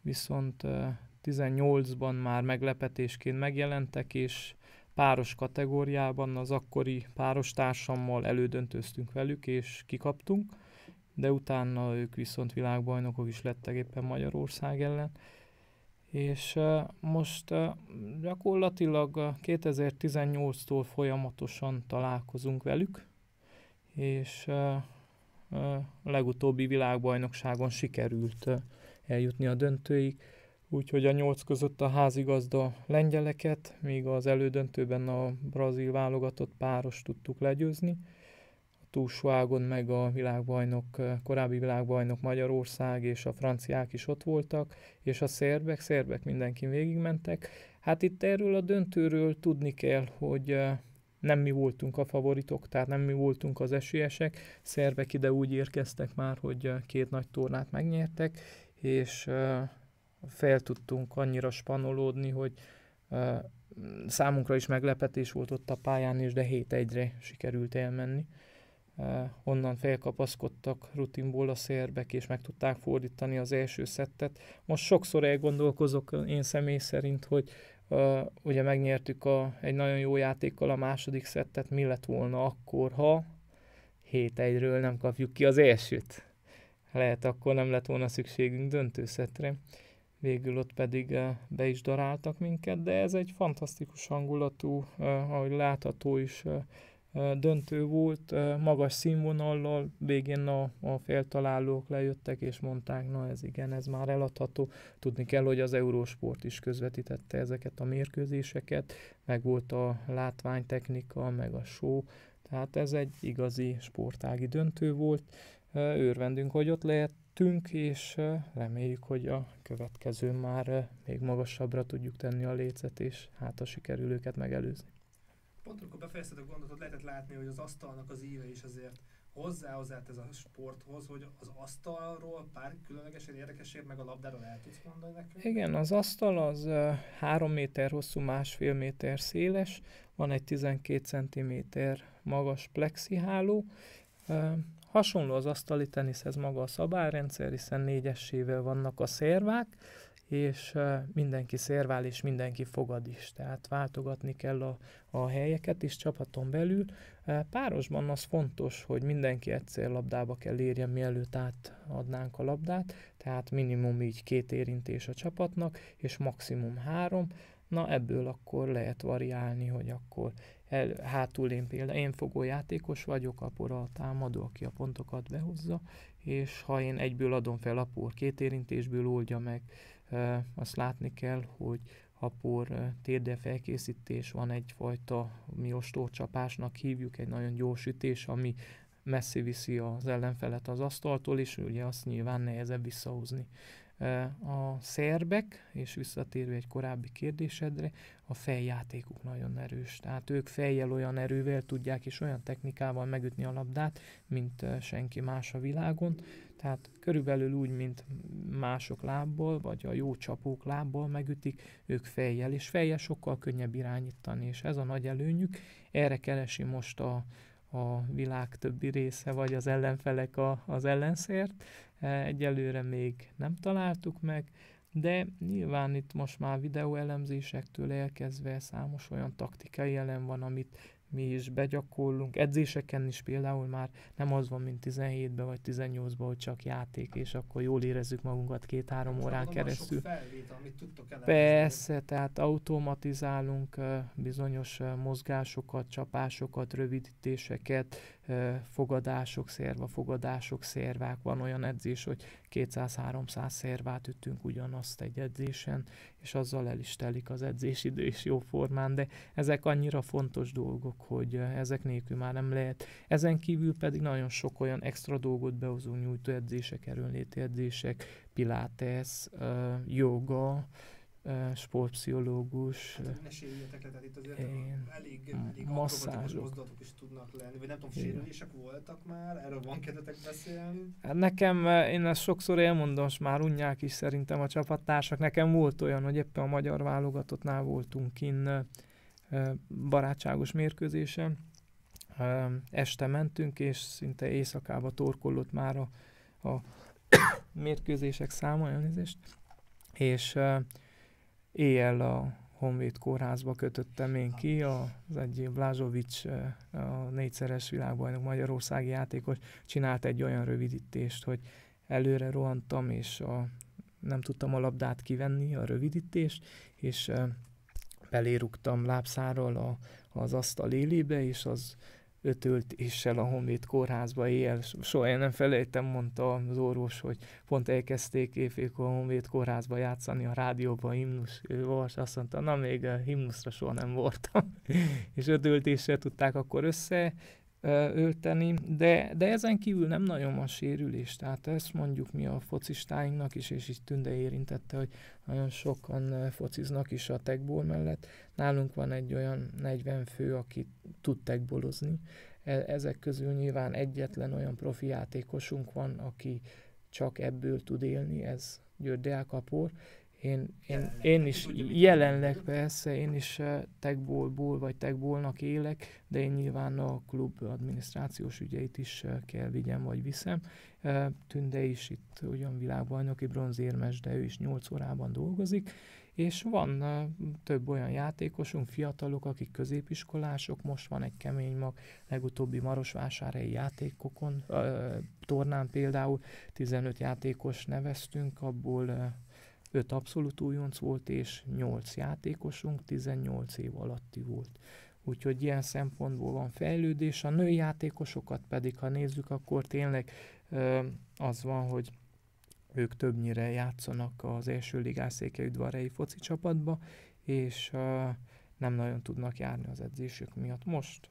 viszont uh, tizennyolcban már meglepetésként megjelentek, és páros kategóriában az akkori páros társammal elődöntöztünk velük, és kikaptunk. de utána ők viszont világbajnokok is lettek éppen Magyarország ellen. És most gyakorlatilag kétezer-tizennyolctól folyamatosan találkozunk velük, és a legutóbbi világbajnokságon sikerült eljutni a döntőig, úgyhogy a nyolc között a házigazda lengyeleket, míg az elődöntőben a brazil válogatott páros tudtuk legyőzni, a túlsvágon meg a világbajnok, korábbi világbajnok Magyarország és a franciák is ott voltak, és a szerbek, szerbek mindenkin végigmentek. Hát itt erről a döntőről tudni kell, hogy nem mi voltunk a favoritok, tehát nem mi voltunk az esélyesek. Szerbek ide úgy érkeztek már, hogy két nagy tornát megnyertek, és fel tudtunk annyira spanolódni, hogy számunkra is meglepetés volt ott a pályán is, de hét egyre sikerült elmenni. Onnan felkapaszkodtak rutinból a szerbek, és meg tudták fordítani az első szettet. Most sokszor elgondolkozok én személy szerint, hogy Uh, ugye megnyertük a, egy nagyon jó játékkal a második szettet, mi lett volna akkor, ha hét egyről nem kapjuk ki az elsőt. Lehet, akkor nem lett volna szükségünk döntőszettre. Végül ott pedig uh, be is daráltak minket, de ez egy fantasztikus hangulatú, uh, ahogy látható is uh, uh, döntő volt, uh, magas színvonallal, végén a, a feltalálók lejöttek és mondták, na ez igen, ez már eladható. Tudni kell, hogy az Eurosport is közvetítette ezeket a mérkőzéseket, meg volt a látványtechnika, meg a show, tehát ez egy igazi sportági döntő volt. Uh, örvendünk, hogy ott lehettünk, és uh, reméljük, hogy a következő már uh, még magasabbra tudjuk tenni a lécet, és hát a sikerül őket megelőzni. Pont amikor befejezted a gondolatot, lehetett látni, hogy az asztalnak az íve is azért hozzáhozzát ez a sporthoz, hogy az asztalról pár különlegesen érdekesség, meg a labdáról el tudsz mondani nekünk? Igen, az asztal az uh, három méter hosszú, másfél méter széles, van egy tizenkét centiméter magas plexiháló. Uh, hasonló az asztali teniszhez maga a szabályrendszer, hiszen négyessével vannak a szervák, és mindenki szervál, és mindenki fogad is. Tehát váltogatni kell a, a helyeket is csapaton belül. Párosban az fontos, hogy mindenki egyszer labdába kell érjen, mielőtt átadnánk a labdát, tehát minimum így két érintés a csapatnak, és maximum három. Na ebből akkor lehet variálni, hogy akkor el, hátul én például, én fogó játékos vagyok, Apor a támadó, aki a pontokat behozza, és ha én egyből adom fel, Apor két érintésből oldja meg. Uh, azt látni kell, hogy Apor uh, térdel felkészítés van egyfajta, mi ostorcsapásnak hívjuk, egy nagyon gyors ütés, ami messzi viszi az ellenfelet az asztaltól, és ugye azt nyilván nehezebb visszahozni. Uh, a szerbek, és visszatérve egy korábbi kérdésedre, a fejjátékuk nagyon erős, tehát ők fejjel olyan erővel tudják és olyan technikával megütni a labdát, mint uh, senki más a világon. Tehát körülbelül úgy, mint mások lábbal, vagy a jó csapók lábbal megütik, ők fejjel, és fejjel sokkal könnyebb irányítani, és ez a nagy előnyük. Erre keresi most a, a világ többi része, vagy az ellenfelek a, az ellenszert. Egyelőre még nem találtuk meg, de nyilván itt most már videóelemzésektől elkezdve számos olyan taktikai elem van, amit mi is begyakorlunk, edzéseken is például már nem az van, mint tizenhétben vagy tizennyolcban, hogy csak játék, és akkor jól érezzük magunkat két-három órán keresztül. Felvét, amit tudtok elemezni. Persze, tehát automatizálunk bizonyos mozgásokat, csapásokat, rövidítéseket, fogadások, szerva, fogadások, szervák. Van olyan edzés, hogy kétszáz-háromszáz szervát ütünk ugyanazt egy edzésen, és azzal el is telik az edzésidő is jó formán, de ezek annyira fontos dolgok, hogy ezek nélkül már nem lehet. Ezen kívül pedig nagyon sok olyan extra dolgot behozunk, nyújtó edzések, erőnléti edzések, pilates, joga, sportpszichológus. Hát, ne sérüljetek le, tehát itt azért elég, elég masszázsok, mozdulatok is tudnak lenni, vagy nem tudom, sérülések voltak már, erről van kedvetek beszélni? Hát nekem, én ezt sokszor elmondom, és már unják is szerintem a csapattársak, nekem volt olyan, hogy éppen a magyar válogatottnál voltunk kinn barátságos mérkőzésen, este mentünk, és szinte éjszakába torkollott már a, a mérkőzések száma, elnézést, és éjjel a Honvéd kórházba kötöttem én ki, az egy Blázovics, a négyszeres világbajnok magyarországi játékos csinált egy olyan rövidítést, hogy előre rohantam, és a, nem tudtam a labdát kivenni, a rövidítést, és belérugtam lábszáról a, az asztal élébe, és az ötöltéssel a Honvéd kórházba éjjel, soha én nem felejtem, mondta az orvos, hogy pont elkezdték éjfélkor a Honvéd kórházba játszani, a rádióban himnusz volt, azt mondta, na még himnuszra soha nem voltam, és ötöltéssel tudták akkor összeölteni, de, de ezen kívül nem nagyon van sérülés, tehát ezt mondjuk mi a focistáinknak is, és így Tünde érintette, hogy nagyon sokan fociznak is a teqball mellett. Nálunk van egy olyan negyven fő, aki tud teqballozni. Ezek közül nyilván egyetlen olyan profi játékosunk van, aki csak ebből tud élni, ez György Deák Apor. Én, én, én is jelenleg persze, én is teqballból vagy teqballnak élek, de én nyilván a klub adminisztrációs ügyeit is kell vigyem vagy viszem. Tünde is itt ugyan világbajnoki bronzérmes, de ő is nyolc órában dolgozik, és van több olyan játékosunk, fiatalok, akik középiskolások, most van egy kemény mag, legutóbbi marosvásárhelyi játékokon, tornán például tizenöt játékos neveztünk, abból öt abszolút újonc volt, és nyolc játékosunk tizennyolc év alatti volt. Úgyhogy ilyen szempontból van fejlődés. A női játékosokat pedig, ha nézzük, akkor tényleg az van, hogy ők többnyire játszanak az első ligás székelyudvarhelyi foci csapatba, és nem nagyon tudnak járni az edzésük miatt. Most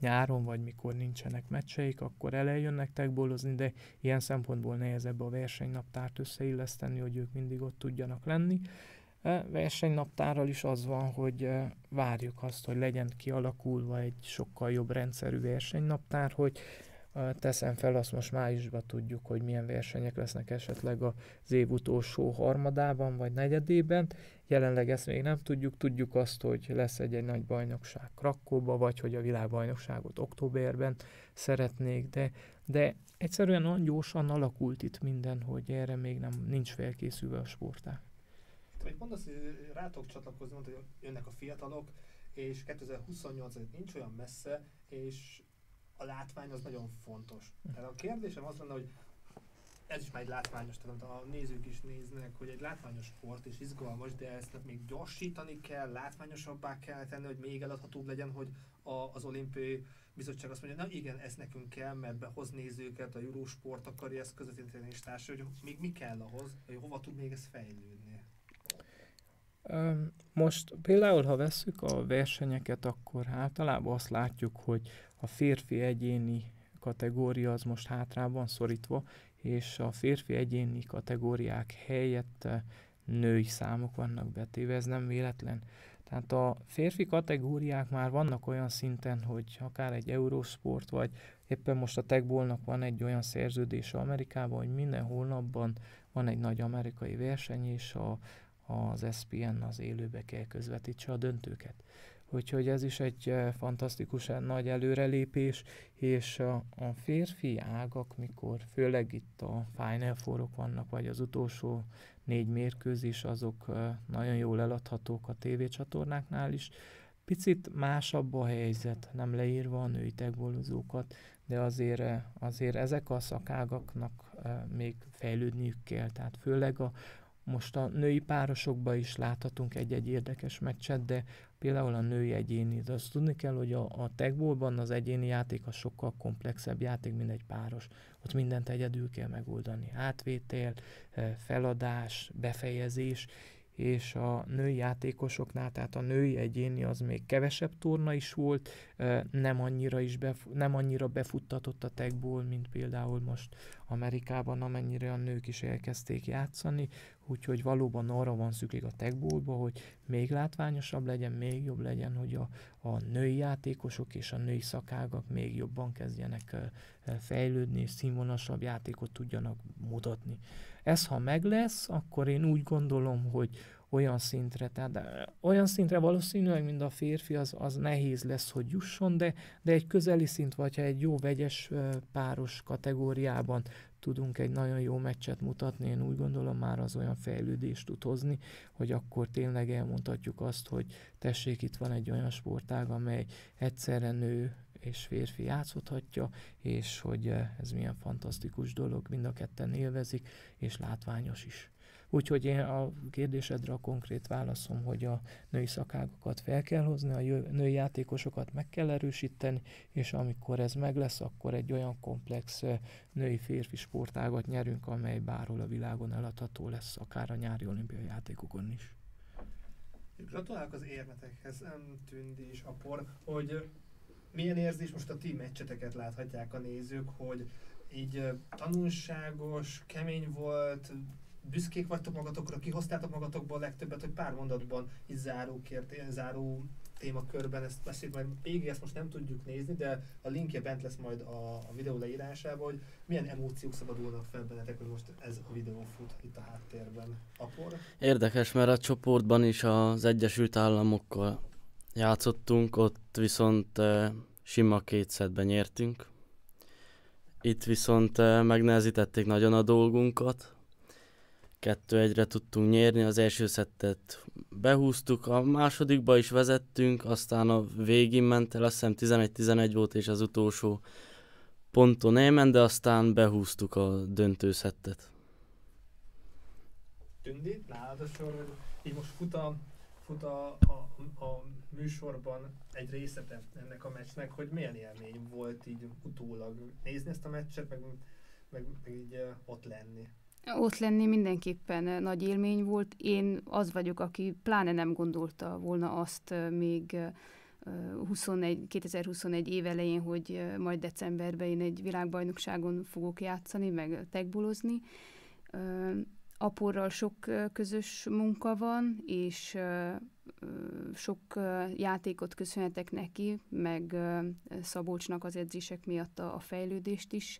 nyáron, vagy mikor nincsenek meccseik, akkor eljönnek teqballozni, de ilyen szempontból nehezebb a versenynaptárt összeilleszteni, hogy ők mindig ott tudjanak lenni. Versenynaptárral is az van, hogy várjuk azt, hogy legyen kialakulva egy sokkal jobb rendszerű versenynaptár, hogy teszem fel, azt most májusban tudjuk, hogy milyen versenyek lesznek esetleg az év utolsó harmadában, vagy negyedében. Jelenleg ezt még nem tudjuk. Tudjuk azt, hogy lesz egy, egy nagy bajnokság Krakóba, vagy hogy a világbajnokságot októberben szeretnék, de, de egyszerűen olyan gyorsan alakult itt minden, hogy erre még nem nincs felkészülve a sportág. Te mondasz, hogy rátok csatlakozni, mondtad, hogy jönnek a fiatalok, és kétezer-huszonnyolc nincs olyan messze, és a látvány az nagyon fontos. Tehát a kérdésem az lenne, hogy ez is már egy látványos, tehát a nézők is néznek, hogy egy látványos sport és izgalmas, de ezt még gyorsítani kell, látványosabbá kell tenni, hogy még eladhatóbb legyen, hogy a, az olimpiai bizottság azt mondja, na igen, ez nekünk kell, mert behoz nézőket, a Eurosport akarja ezt közvetíteni és társa, hogy még mi kell ahhoz, hogy hova tud még ez fejlődni. Most például, ha vesszük a versenyeket, akkor általában azt látjuk, hogy a férfi egyéni kategória az most hátrában szorítva, és a férfi egyéni kategóriák helyett női számok vannak betéve, ez nem véletlen. Tehát a férfi kategóriák már vannak olyan szinten, hogy akár egy Eurosport, vagy éppen most a teqballnak van egy olyan szerződése Amerikában, hogy minden hónapban van egy nagy amerikai verseny, és a az es pé en az élőbe kell közvetítse a döntőket. Úgyhogy ez is egy fantasztikusan nagy előrelépés, és a, a férfi ágak, mikor főleg itt a Final Four-ok vannak, vagy az utolsó négy mérkőzés, azok nagyon jól eladhatók a tévécsatornáknál is. Picit másabb a helyzet, nem leírva a női teqballozókat, de azért, azért ezek a szakágaknak még fejlődniük kell, tehát főleg a most a női párosokban is láthatunk egy-egy érdekes meccset, de például a női egyéni. De azt tudni kell, hogy a, a teqballban az egyéni játék a sokkal komplexebb játék, mint egy páros. Ott mindent egyedül kell megoldani. Átvétel, feladás, befejezés, és a női játékosoknál, tehát a női egyéni az még kevesebb torna is volt, nem annyira, is bef- nem annyira befuttatott a teqball, mint például most Amerikában, amennyire a nők is elkezdték játszani, úgyhogy valóban arra van szükség a teqballba, hogy még látványosabb legyen, még jobb legyen, hogy a, a női játékosok és a női szakágak még jobban kezdjenek fejlődni, és színvonalasabb játékot tudjanak mutatni. Ez, ha meg lesz, akkor én úgy gondolom, hogy olyan szintre, tehát olyan szintre valószínűleg, mint a férfi, az, az nehéz lesz, hogy jusson, de, de egy közeli szint, vagy ha egy jó vegyes páros kategóriában tudunk egy nagyon jó meccset mutatni, én úgy gondolom már az olyan fejlődést tud hozni, hogy akkor tényleg elmondhatjuk azt, hogy tessék, itt van egy olyan sportág, amely egyszerre nő és férfi játszhatja, és hogy ez milyen fantasztikus dolog, mind a ketten élvezik, és látványos is. Úgyhogy én a kérdésedre a konkrét válaszom, hogy a női szakágokat fel kell hozni, a női játékosokat meg kell erősíteni, és amikor ez meg lesz, akkor egy olyan komplex női-férfi sportágat nyerünk, amely bárhol a világon eladható lesz, akár a nyári olimpiai játékokon is. Gratulálok az érmetekhez, Tündi és Apor, hogy milyen érzés most a ti meccseteket láthatják a nézők, hogy így tanulságos, kemény volt, büszkék vagytok magatokra, kihoztátok magatokból a legtöbbet, hogy pár mondatban így zárókért, záró témakörben ezt beszélt, majd végig ezt most nem tudjuk nézni, de a linkje bent lesz majd a, a videó leírásában, hogy milyen emóciók szabadulnak fel bennetek, hogy most ez a videó fut itt a háttérben. Apor? Érdekes, mert a csoportban is az Egyesült Államokkal játszottunk, ott viszont e, sima két szettben nyertünk. Itt viszont e, megnehezítették nagyon a dolgunkat. Kettő egyre tudtunk nyerni, az első szettet behúztuk, a másodikba is vezettünk, aztán a végén ment el, azt hiszem tizenegy tizenegy volt, és az utolsó ponton elment, de aztán behúztuk a döntő szettet. Tündi, nálad a sor, hogy így most fut a, fut a, a, a műsorban egy részlete ennek a meccsnek, hogy milyen élmény volt így utólag nézni ezt a meccset, meg, meg, meg így ott lenni. Ott lenni mindenképpen nagy élmény volt. Én az vagyok, aki pláne nem gondolta volna azt még huszonegy, kétezer-huszonegy év elején, hogy majd decemberben én egy világbajnokságon fogok játszani, meg teqballozni. Aporral sok közös munka van, és sok játékot köszönhetek neki, meg Szabolcsnak az edzések miatt a fejlődést is,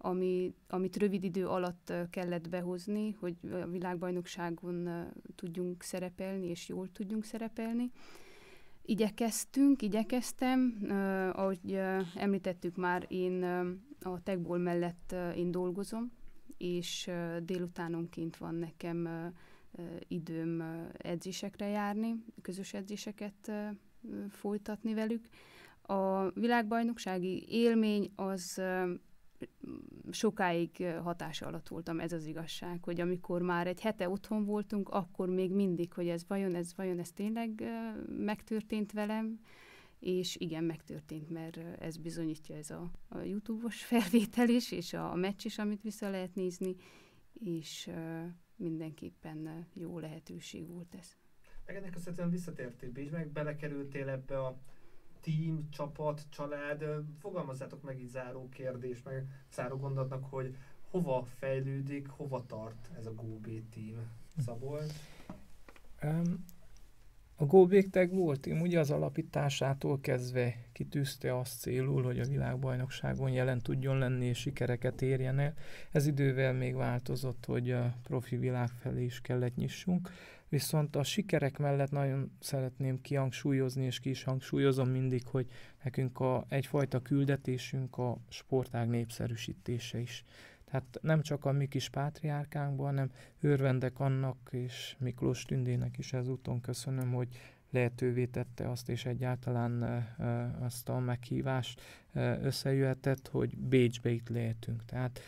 Ami, amit rövid idő alatt kellett behozni, hogy a világbajnokságon tudjunk szerepelni, és jól tudjunk szerepelni. Igyekeztünk, igyekeztem. Uh, ahogy uh, említettük már, én uh, a teqball mellett uh, én dolgozom, és uh, délutánonként van nekem uh, uh, időm uh, edzésekre járni, közös edzéseket uh, folytatni velük. A világbajnoksági élmény az... Uh, sokáig hatása alatt voltam, ez az igazság, hogy amikor már egy hete otthon voltunk, akkor még mindig, hogy ez vajon, ez vajon, ez tényleg megtörtént velem, és igen, megtörtént, mert ez bizonyítja ez a, a YouTube-os felvétel is, és a, a meccs is, amit vissza lehet nézni, és mindenképpen jó lehetőség volt ez. Meg ennek köszönhetően visszatértél is, meg belekerültél ebbe a team, csapat, család, fogalmazzátok meg így záró kérdést, meg záró gondolatnak, hogy hova fejlődik, hova tart ez a Góbék Team, Szabolcs? A Góbék Teqball Team ugye az alapításától kezdve kitűzte azt célul, hogy a világbajnokságon jelen tudjon lenni és sikereket érjen el. Ez idővel még változott, hogy a profi világ felé is kellett nyissunk. Viszont a sikerek mellett nagyon szeretném kihangsúlyozni, és ki is hangsúlyozom mindig, hogy nekünk a, egyfajta küldetésünk a sportág népszerűsítése is. Tehát nem csak a mi kis pátriárkánkban, hanem örvendek annak, és Miklós Tündének is ezúton köszönöm, hogy lehetővé tette azt, és egyáltalán e, azt a meghívást e, összejöhetett, hogy Bécsbe itt lehetünk. Tehát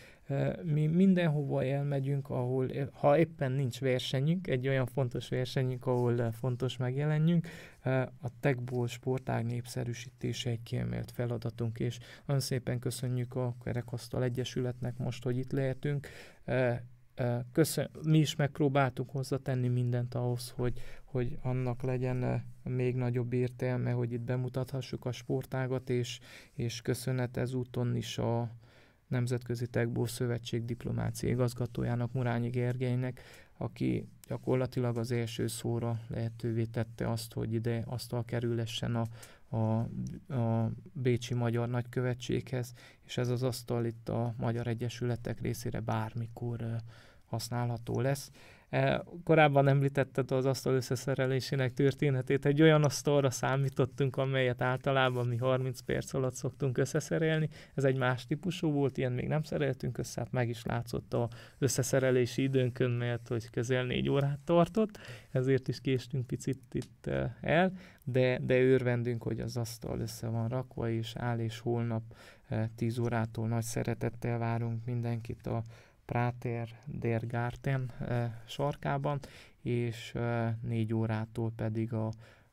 mi mindenhova elmegyünk, ahol, ha éppen nincs versenyünk, egy olyan fontos versenyünk, ahol fontos megjelenjünk, a teqball sportág népszerűsítése egy kiemelt feladatunk, és nagyon szépen köszönjük a Kerekasztal Egyesületnek most, hogy itt lehetünk. Köszön- mi is megpróbáltuk hozzátenni mindent ahhoz, hogy, hogy annak legyen még nagyobb értelme, hogy itt bemutathassuk a sportágat, és, és köszönet ezúton is a Nemzetközi Teqball Szövetség diplomáciai igazgatójának, Murányi Gergelynek, aki gyakorlatilag az első szóra lehetővé tette azt, hogy ide asztal kerülessen a, a, a Bécsi Magyar Nagykövetséghez, és ez az asztal itt a magyar egyesületek részére bármikor használható lesz. Korábban említetted az asztal összeszerelésének történetét. Egy olyan asztalra számítottunk, amelyet általában mi harminc perc alatt szoktunk összeszerelni. Ez egy más típusú volt, ilyen még nem szereltünk össze, hát meg is látszott az összeszerelési időnkön, mert hogy közel négy órát tartott, ezért is késtünk picit itt el, de, de örvendünk, hogy az asztal össze van rakva, és áll, és holnap tíz órától nagy szeretettel várunk mindenkit a Prater Garten e, sarkában, és e, négy órától pedig a,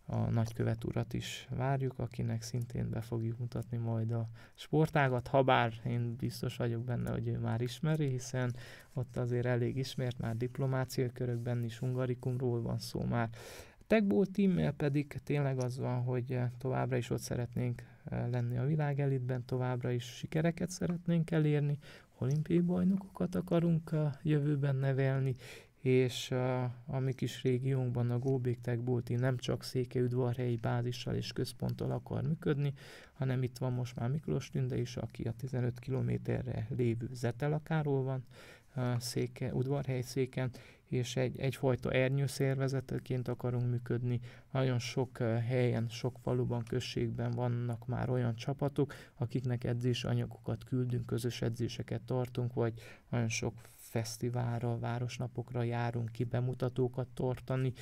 a nagykövet urat is várjuk, akinek szintén be fogjuk mutatni majd a sportágat, habár én biztos vagyok benne, hogy ő már ismeri, hiszen ott azért elég ismert, már diplomáciai körökben is hungarikumról van szó már. A Teqball Teammel pedig tényleg az van, hogy továbbra is ott szeretnénk lenni a világelitben, továbbra is sikereket szeretnénk elérni, olimpiai bajnokokat akarunk a jövőben nevelni, és a, a mi kis régiónkban a Góbék Teqball Team nem csak székelyudvarhelyi bázissal és központtal akar működni, hanem itt van most már Miklós Tündi is, aki a tizenöt kilométerre lévő Zetelakáról van széke, udvarhely széken, és egy, egyfajta ernyőszervezetként akarunk működni. Nagyon sok helyen, sok faluban, községben vannak már olyan csapatok, akiknek edzésanyagokat küldünk, közös edzéseket tartunk, vagy nagyon sok fesztiválra, városnapokra járunk ki bemutatókat tartani.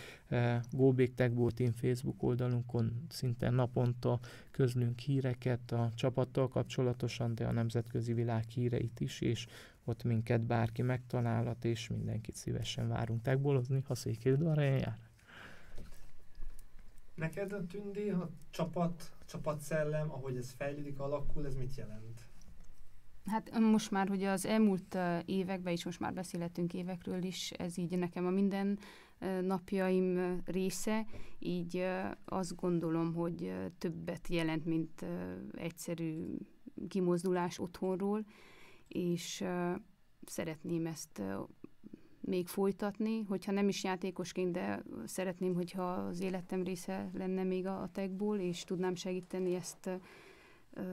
Góbék Teqball Team Facebook oldalunkon szinte naponta közlünk híreket a csapattal kapcsolatosan, de a nemzetközi világ híreit is, és ott minket bárki megtalálhat, és mindenkit szívesen várunk teqballozni, ha Székelyudvarhelyen jár. Neked a Tündi, a csapat, a csapatszellem, ahogy ez fejlődik, alakul, ez mit jelent? Hát most már, hogy az elmúlt években is, most már beszélhetünk évekről is, ez így nekem a minden napjaim része, így azt gondolom, hogy többet jelent, mint egyszerű kimozdulás otthonról, és uh, szeretném ezt uh, még folytatni, hogyha nem is játékosként, de szeretném, hogyha az életem része lenne még a, a Teqball, és tudnám segíteni ezt uh,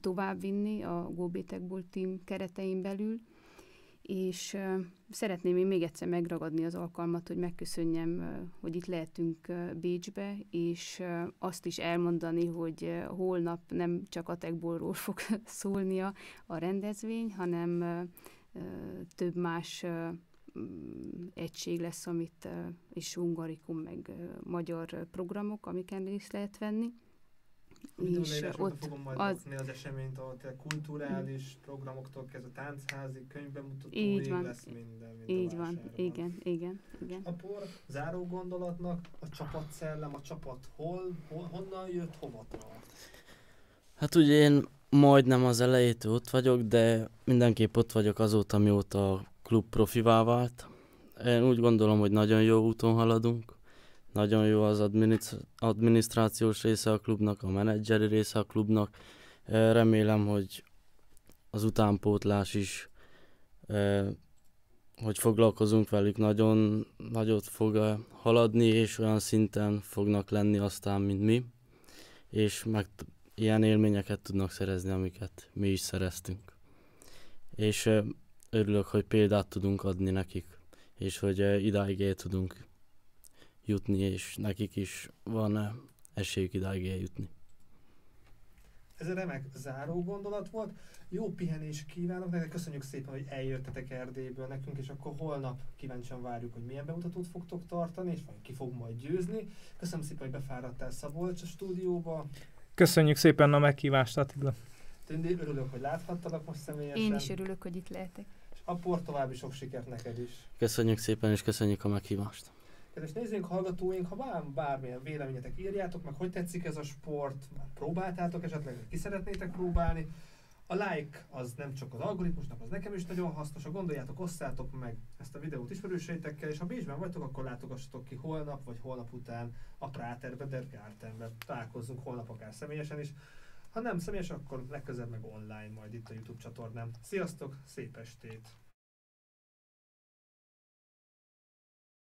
továbbvinni a Góbék Teqball Team keretein belül, és uh, szeretném én még egyszer megragadni az alkalmat, hogy megköszönjem, uh, hogy itt lehetünk uh, Bécsbe, és uh, azt is elmondani, hogy uh, holnap nem csak a Teqballról fog szólnia a rendezvény, hanem uh, uh, több más uh, egység lesz, amit uh, és hungarikum, meg uh, magyar programok, amiken részt lehet venni. És ott fogom majd az, az eseményt, ahol te kulturális programoktól kezdve táncházig, könyvbemutatóig lesz minden. Mind így van, igen, igen, igen. Apor, záró gondolatnak a csapatszellem, a csapat hol, hol honnan jött, hova tart? Hát ugye én majdnem az elejétől ott vagyok, de mindenképp ott vagyok azóta, mióta a klub profivá vált. Én úgy gondolom, hogy nagyon jó úton haladunk. Nagyon jó az adminisztrációs része a klubnak, a menedzseri része a klubnak. Remélem, hogy az utánpótlás is, hogy foglalkozunk velük, nagyon nagyot fog haladni, és olyan szinten fognak lenni aztán, mint mi. És meg ilyen élményeket tudnak szerezni, amiket mi is szereztünk. És örülök, hogy példát tudunk adni nekik, és hogy idáig el tudunk jutni, és nekik is van esélyük idáig eljutni. Ez egy remek záró gondolat volt. Jó pihenést kívánok nektek, köszönjük szépen, hogy eljöttetek Erdélyből nekünk, és akkor holnap kíváncsian várjuk, hogy milyen bemutatót fogtok tartani, és ki fog majd győzni. Köszönöm szépen, hogy befáradtál Szabolcs a stúdióba. Köszönjük szépen a meghívást, Attila. Tündi, örülök, hogy láthattalak most személyesen. Én is örülök, hogy itt lehetek. És Apor, további sok sikert neked is. Köszönjük szépen, és köszönjük a meghívást. Kedves nézőink, hallgatóink, ha bár, bármilyen véleményetek, írjátok meg, hogy tetszik ez a sport, próbáltátok esetleg, ki szeretnétek próbálni. A like az nem csak az algoritmusnak, az nekem is nagyon hasznos, ha gondoljátok, osszátok meg ezt a videót ismerőseitekkel, és ha Bécsben vagytok, akkor látogassatok ki holnap, vagy holnap után a Prater Gartenbe. Találkozzunk holnap akár személyesen is. Ha nem személyesen, akkor legközelebb meg online, majd itt a YouTube csatornán. Sziasztok, szép estét!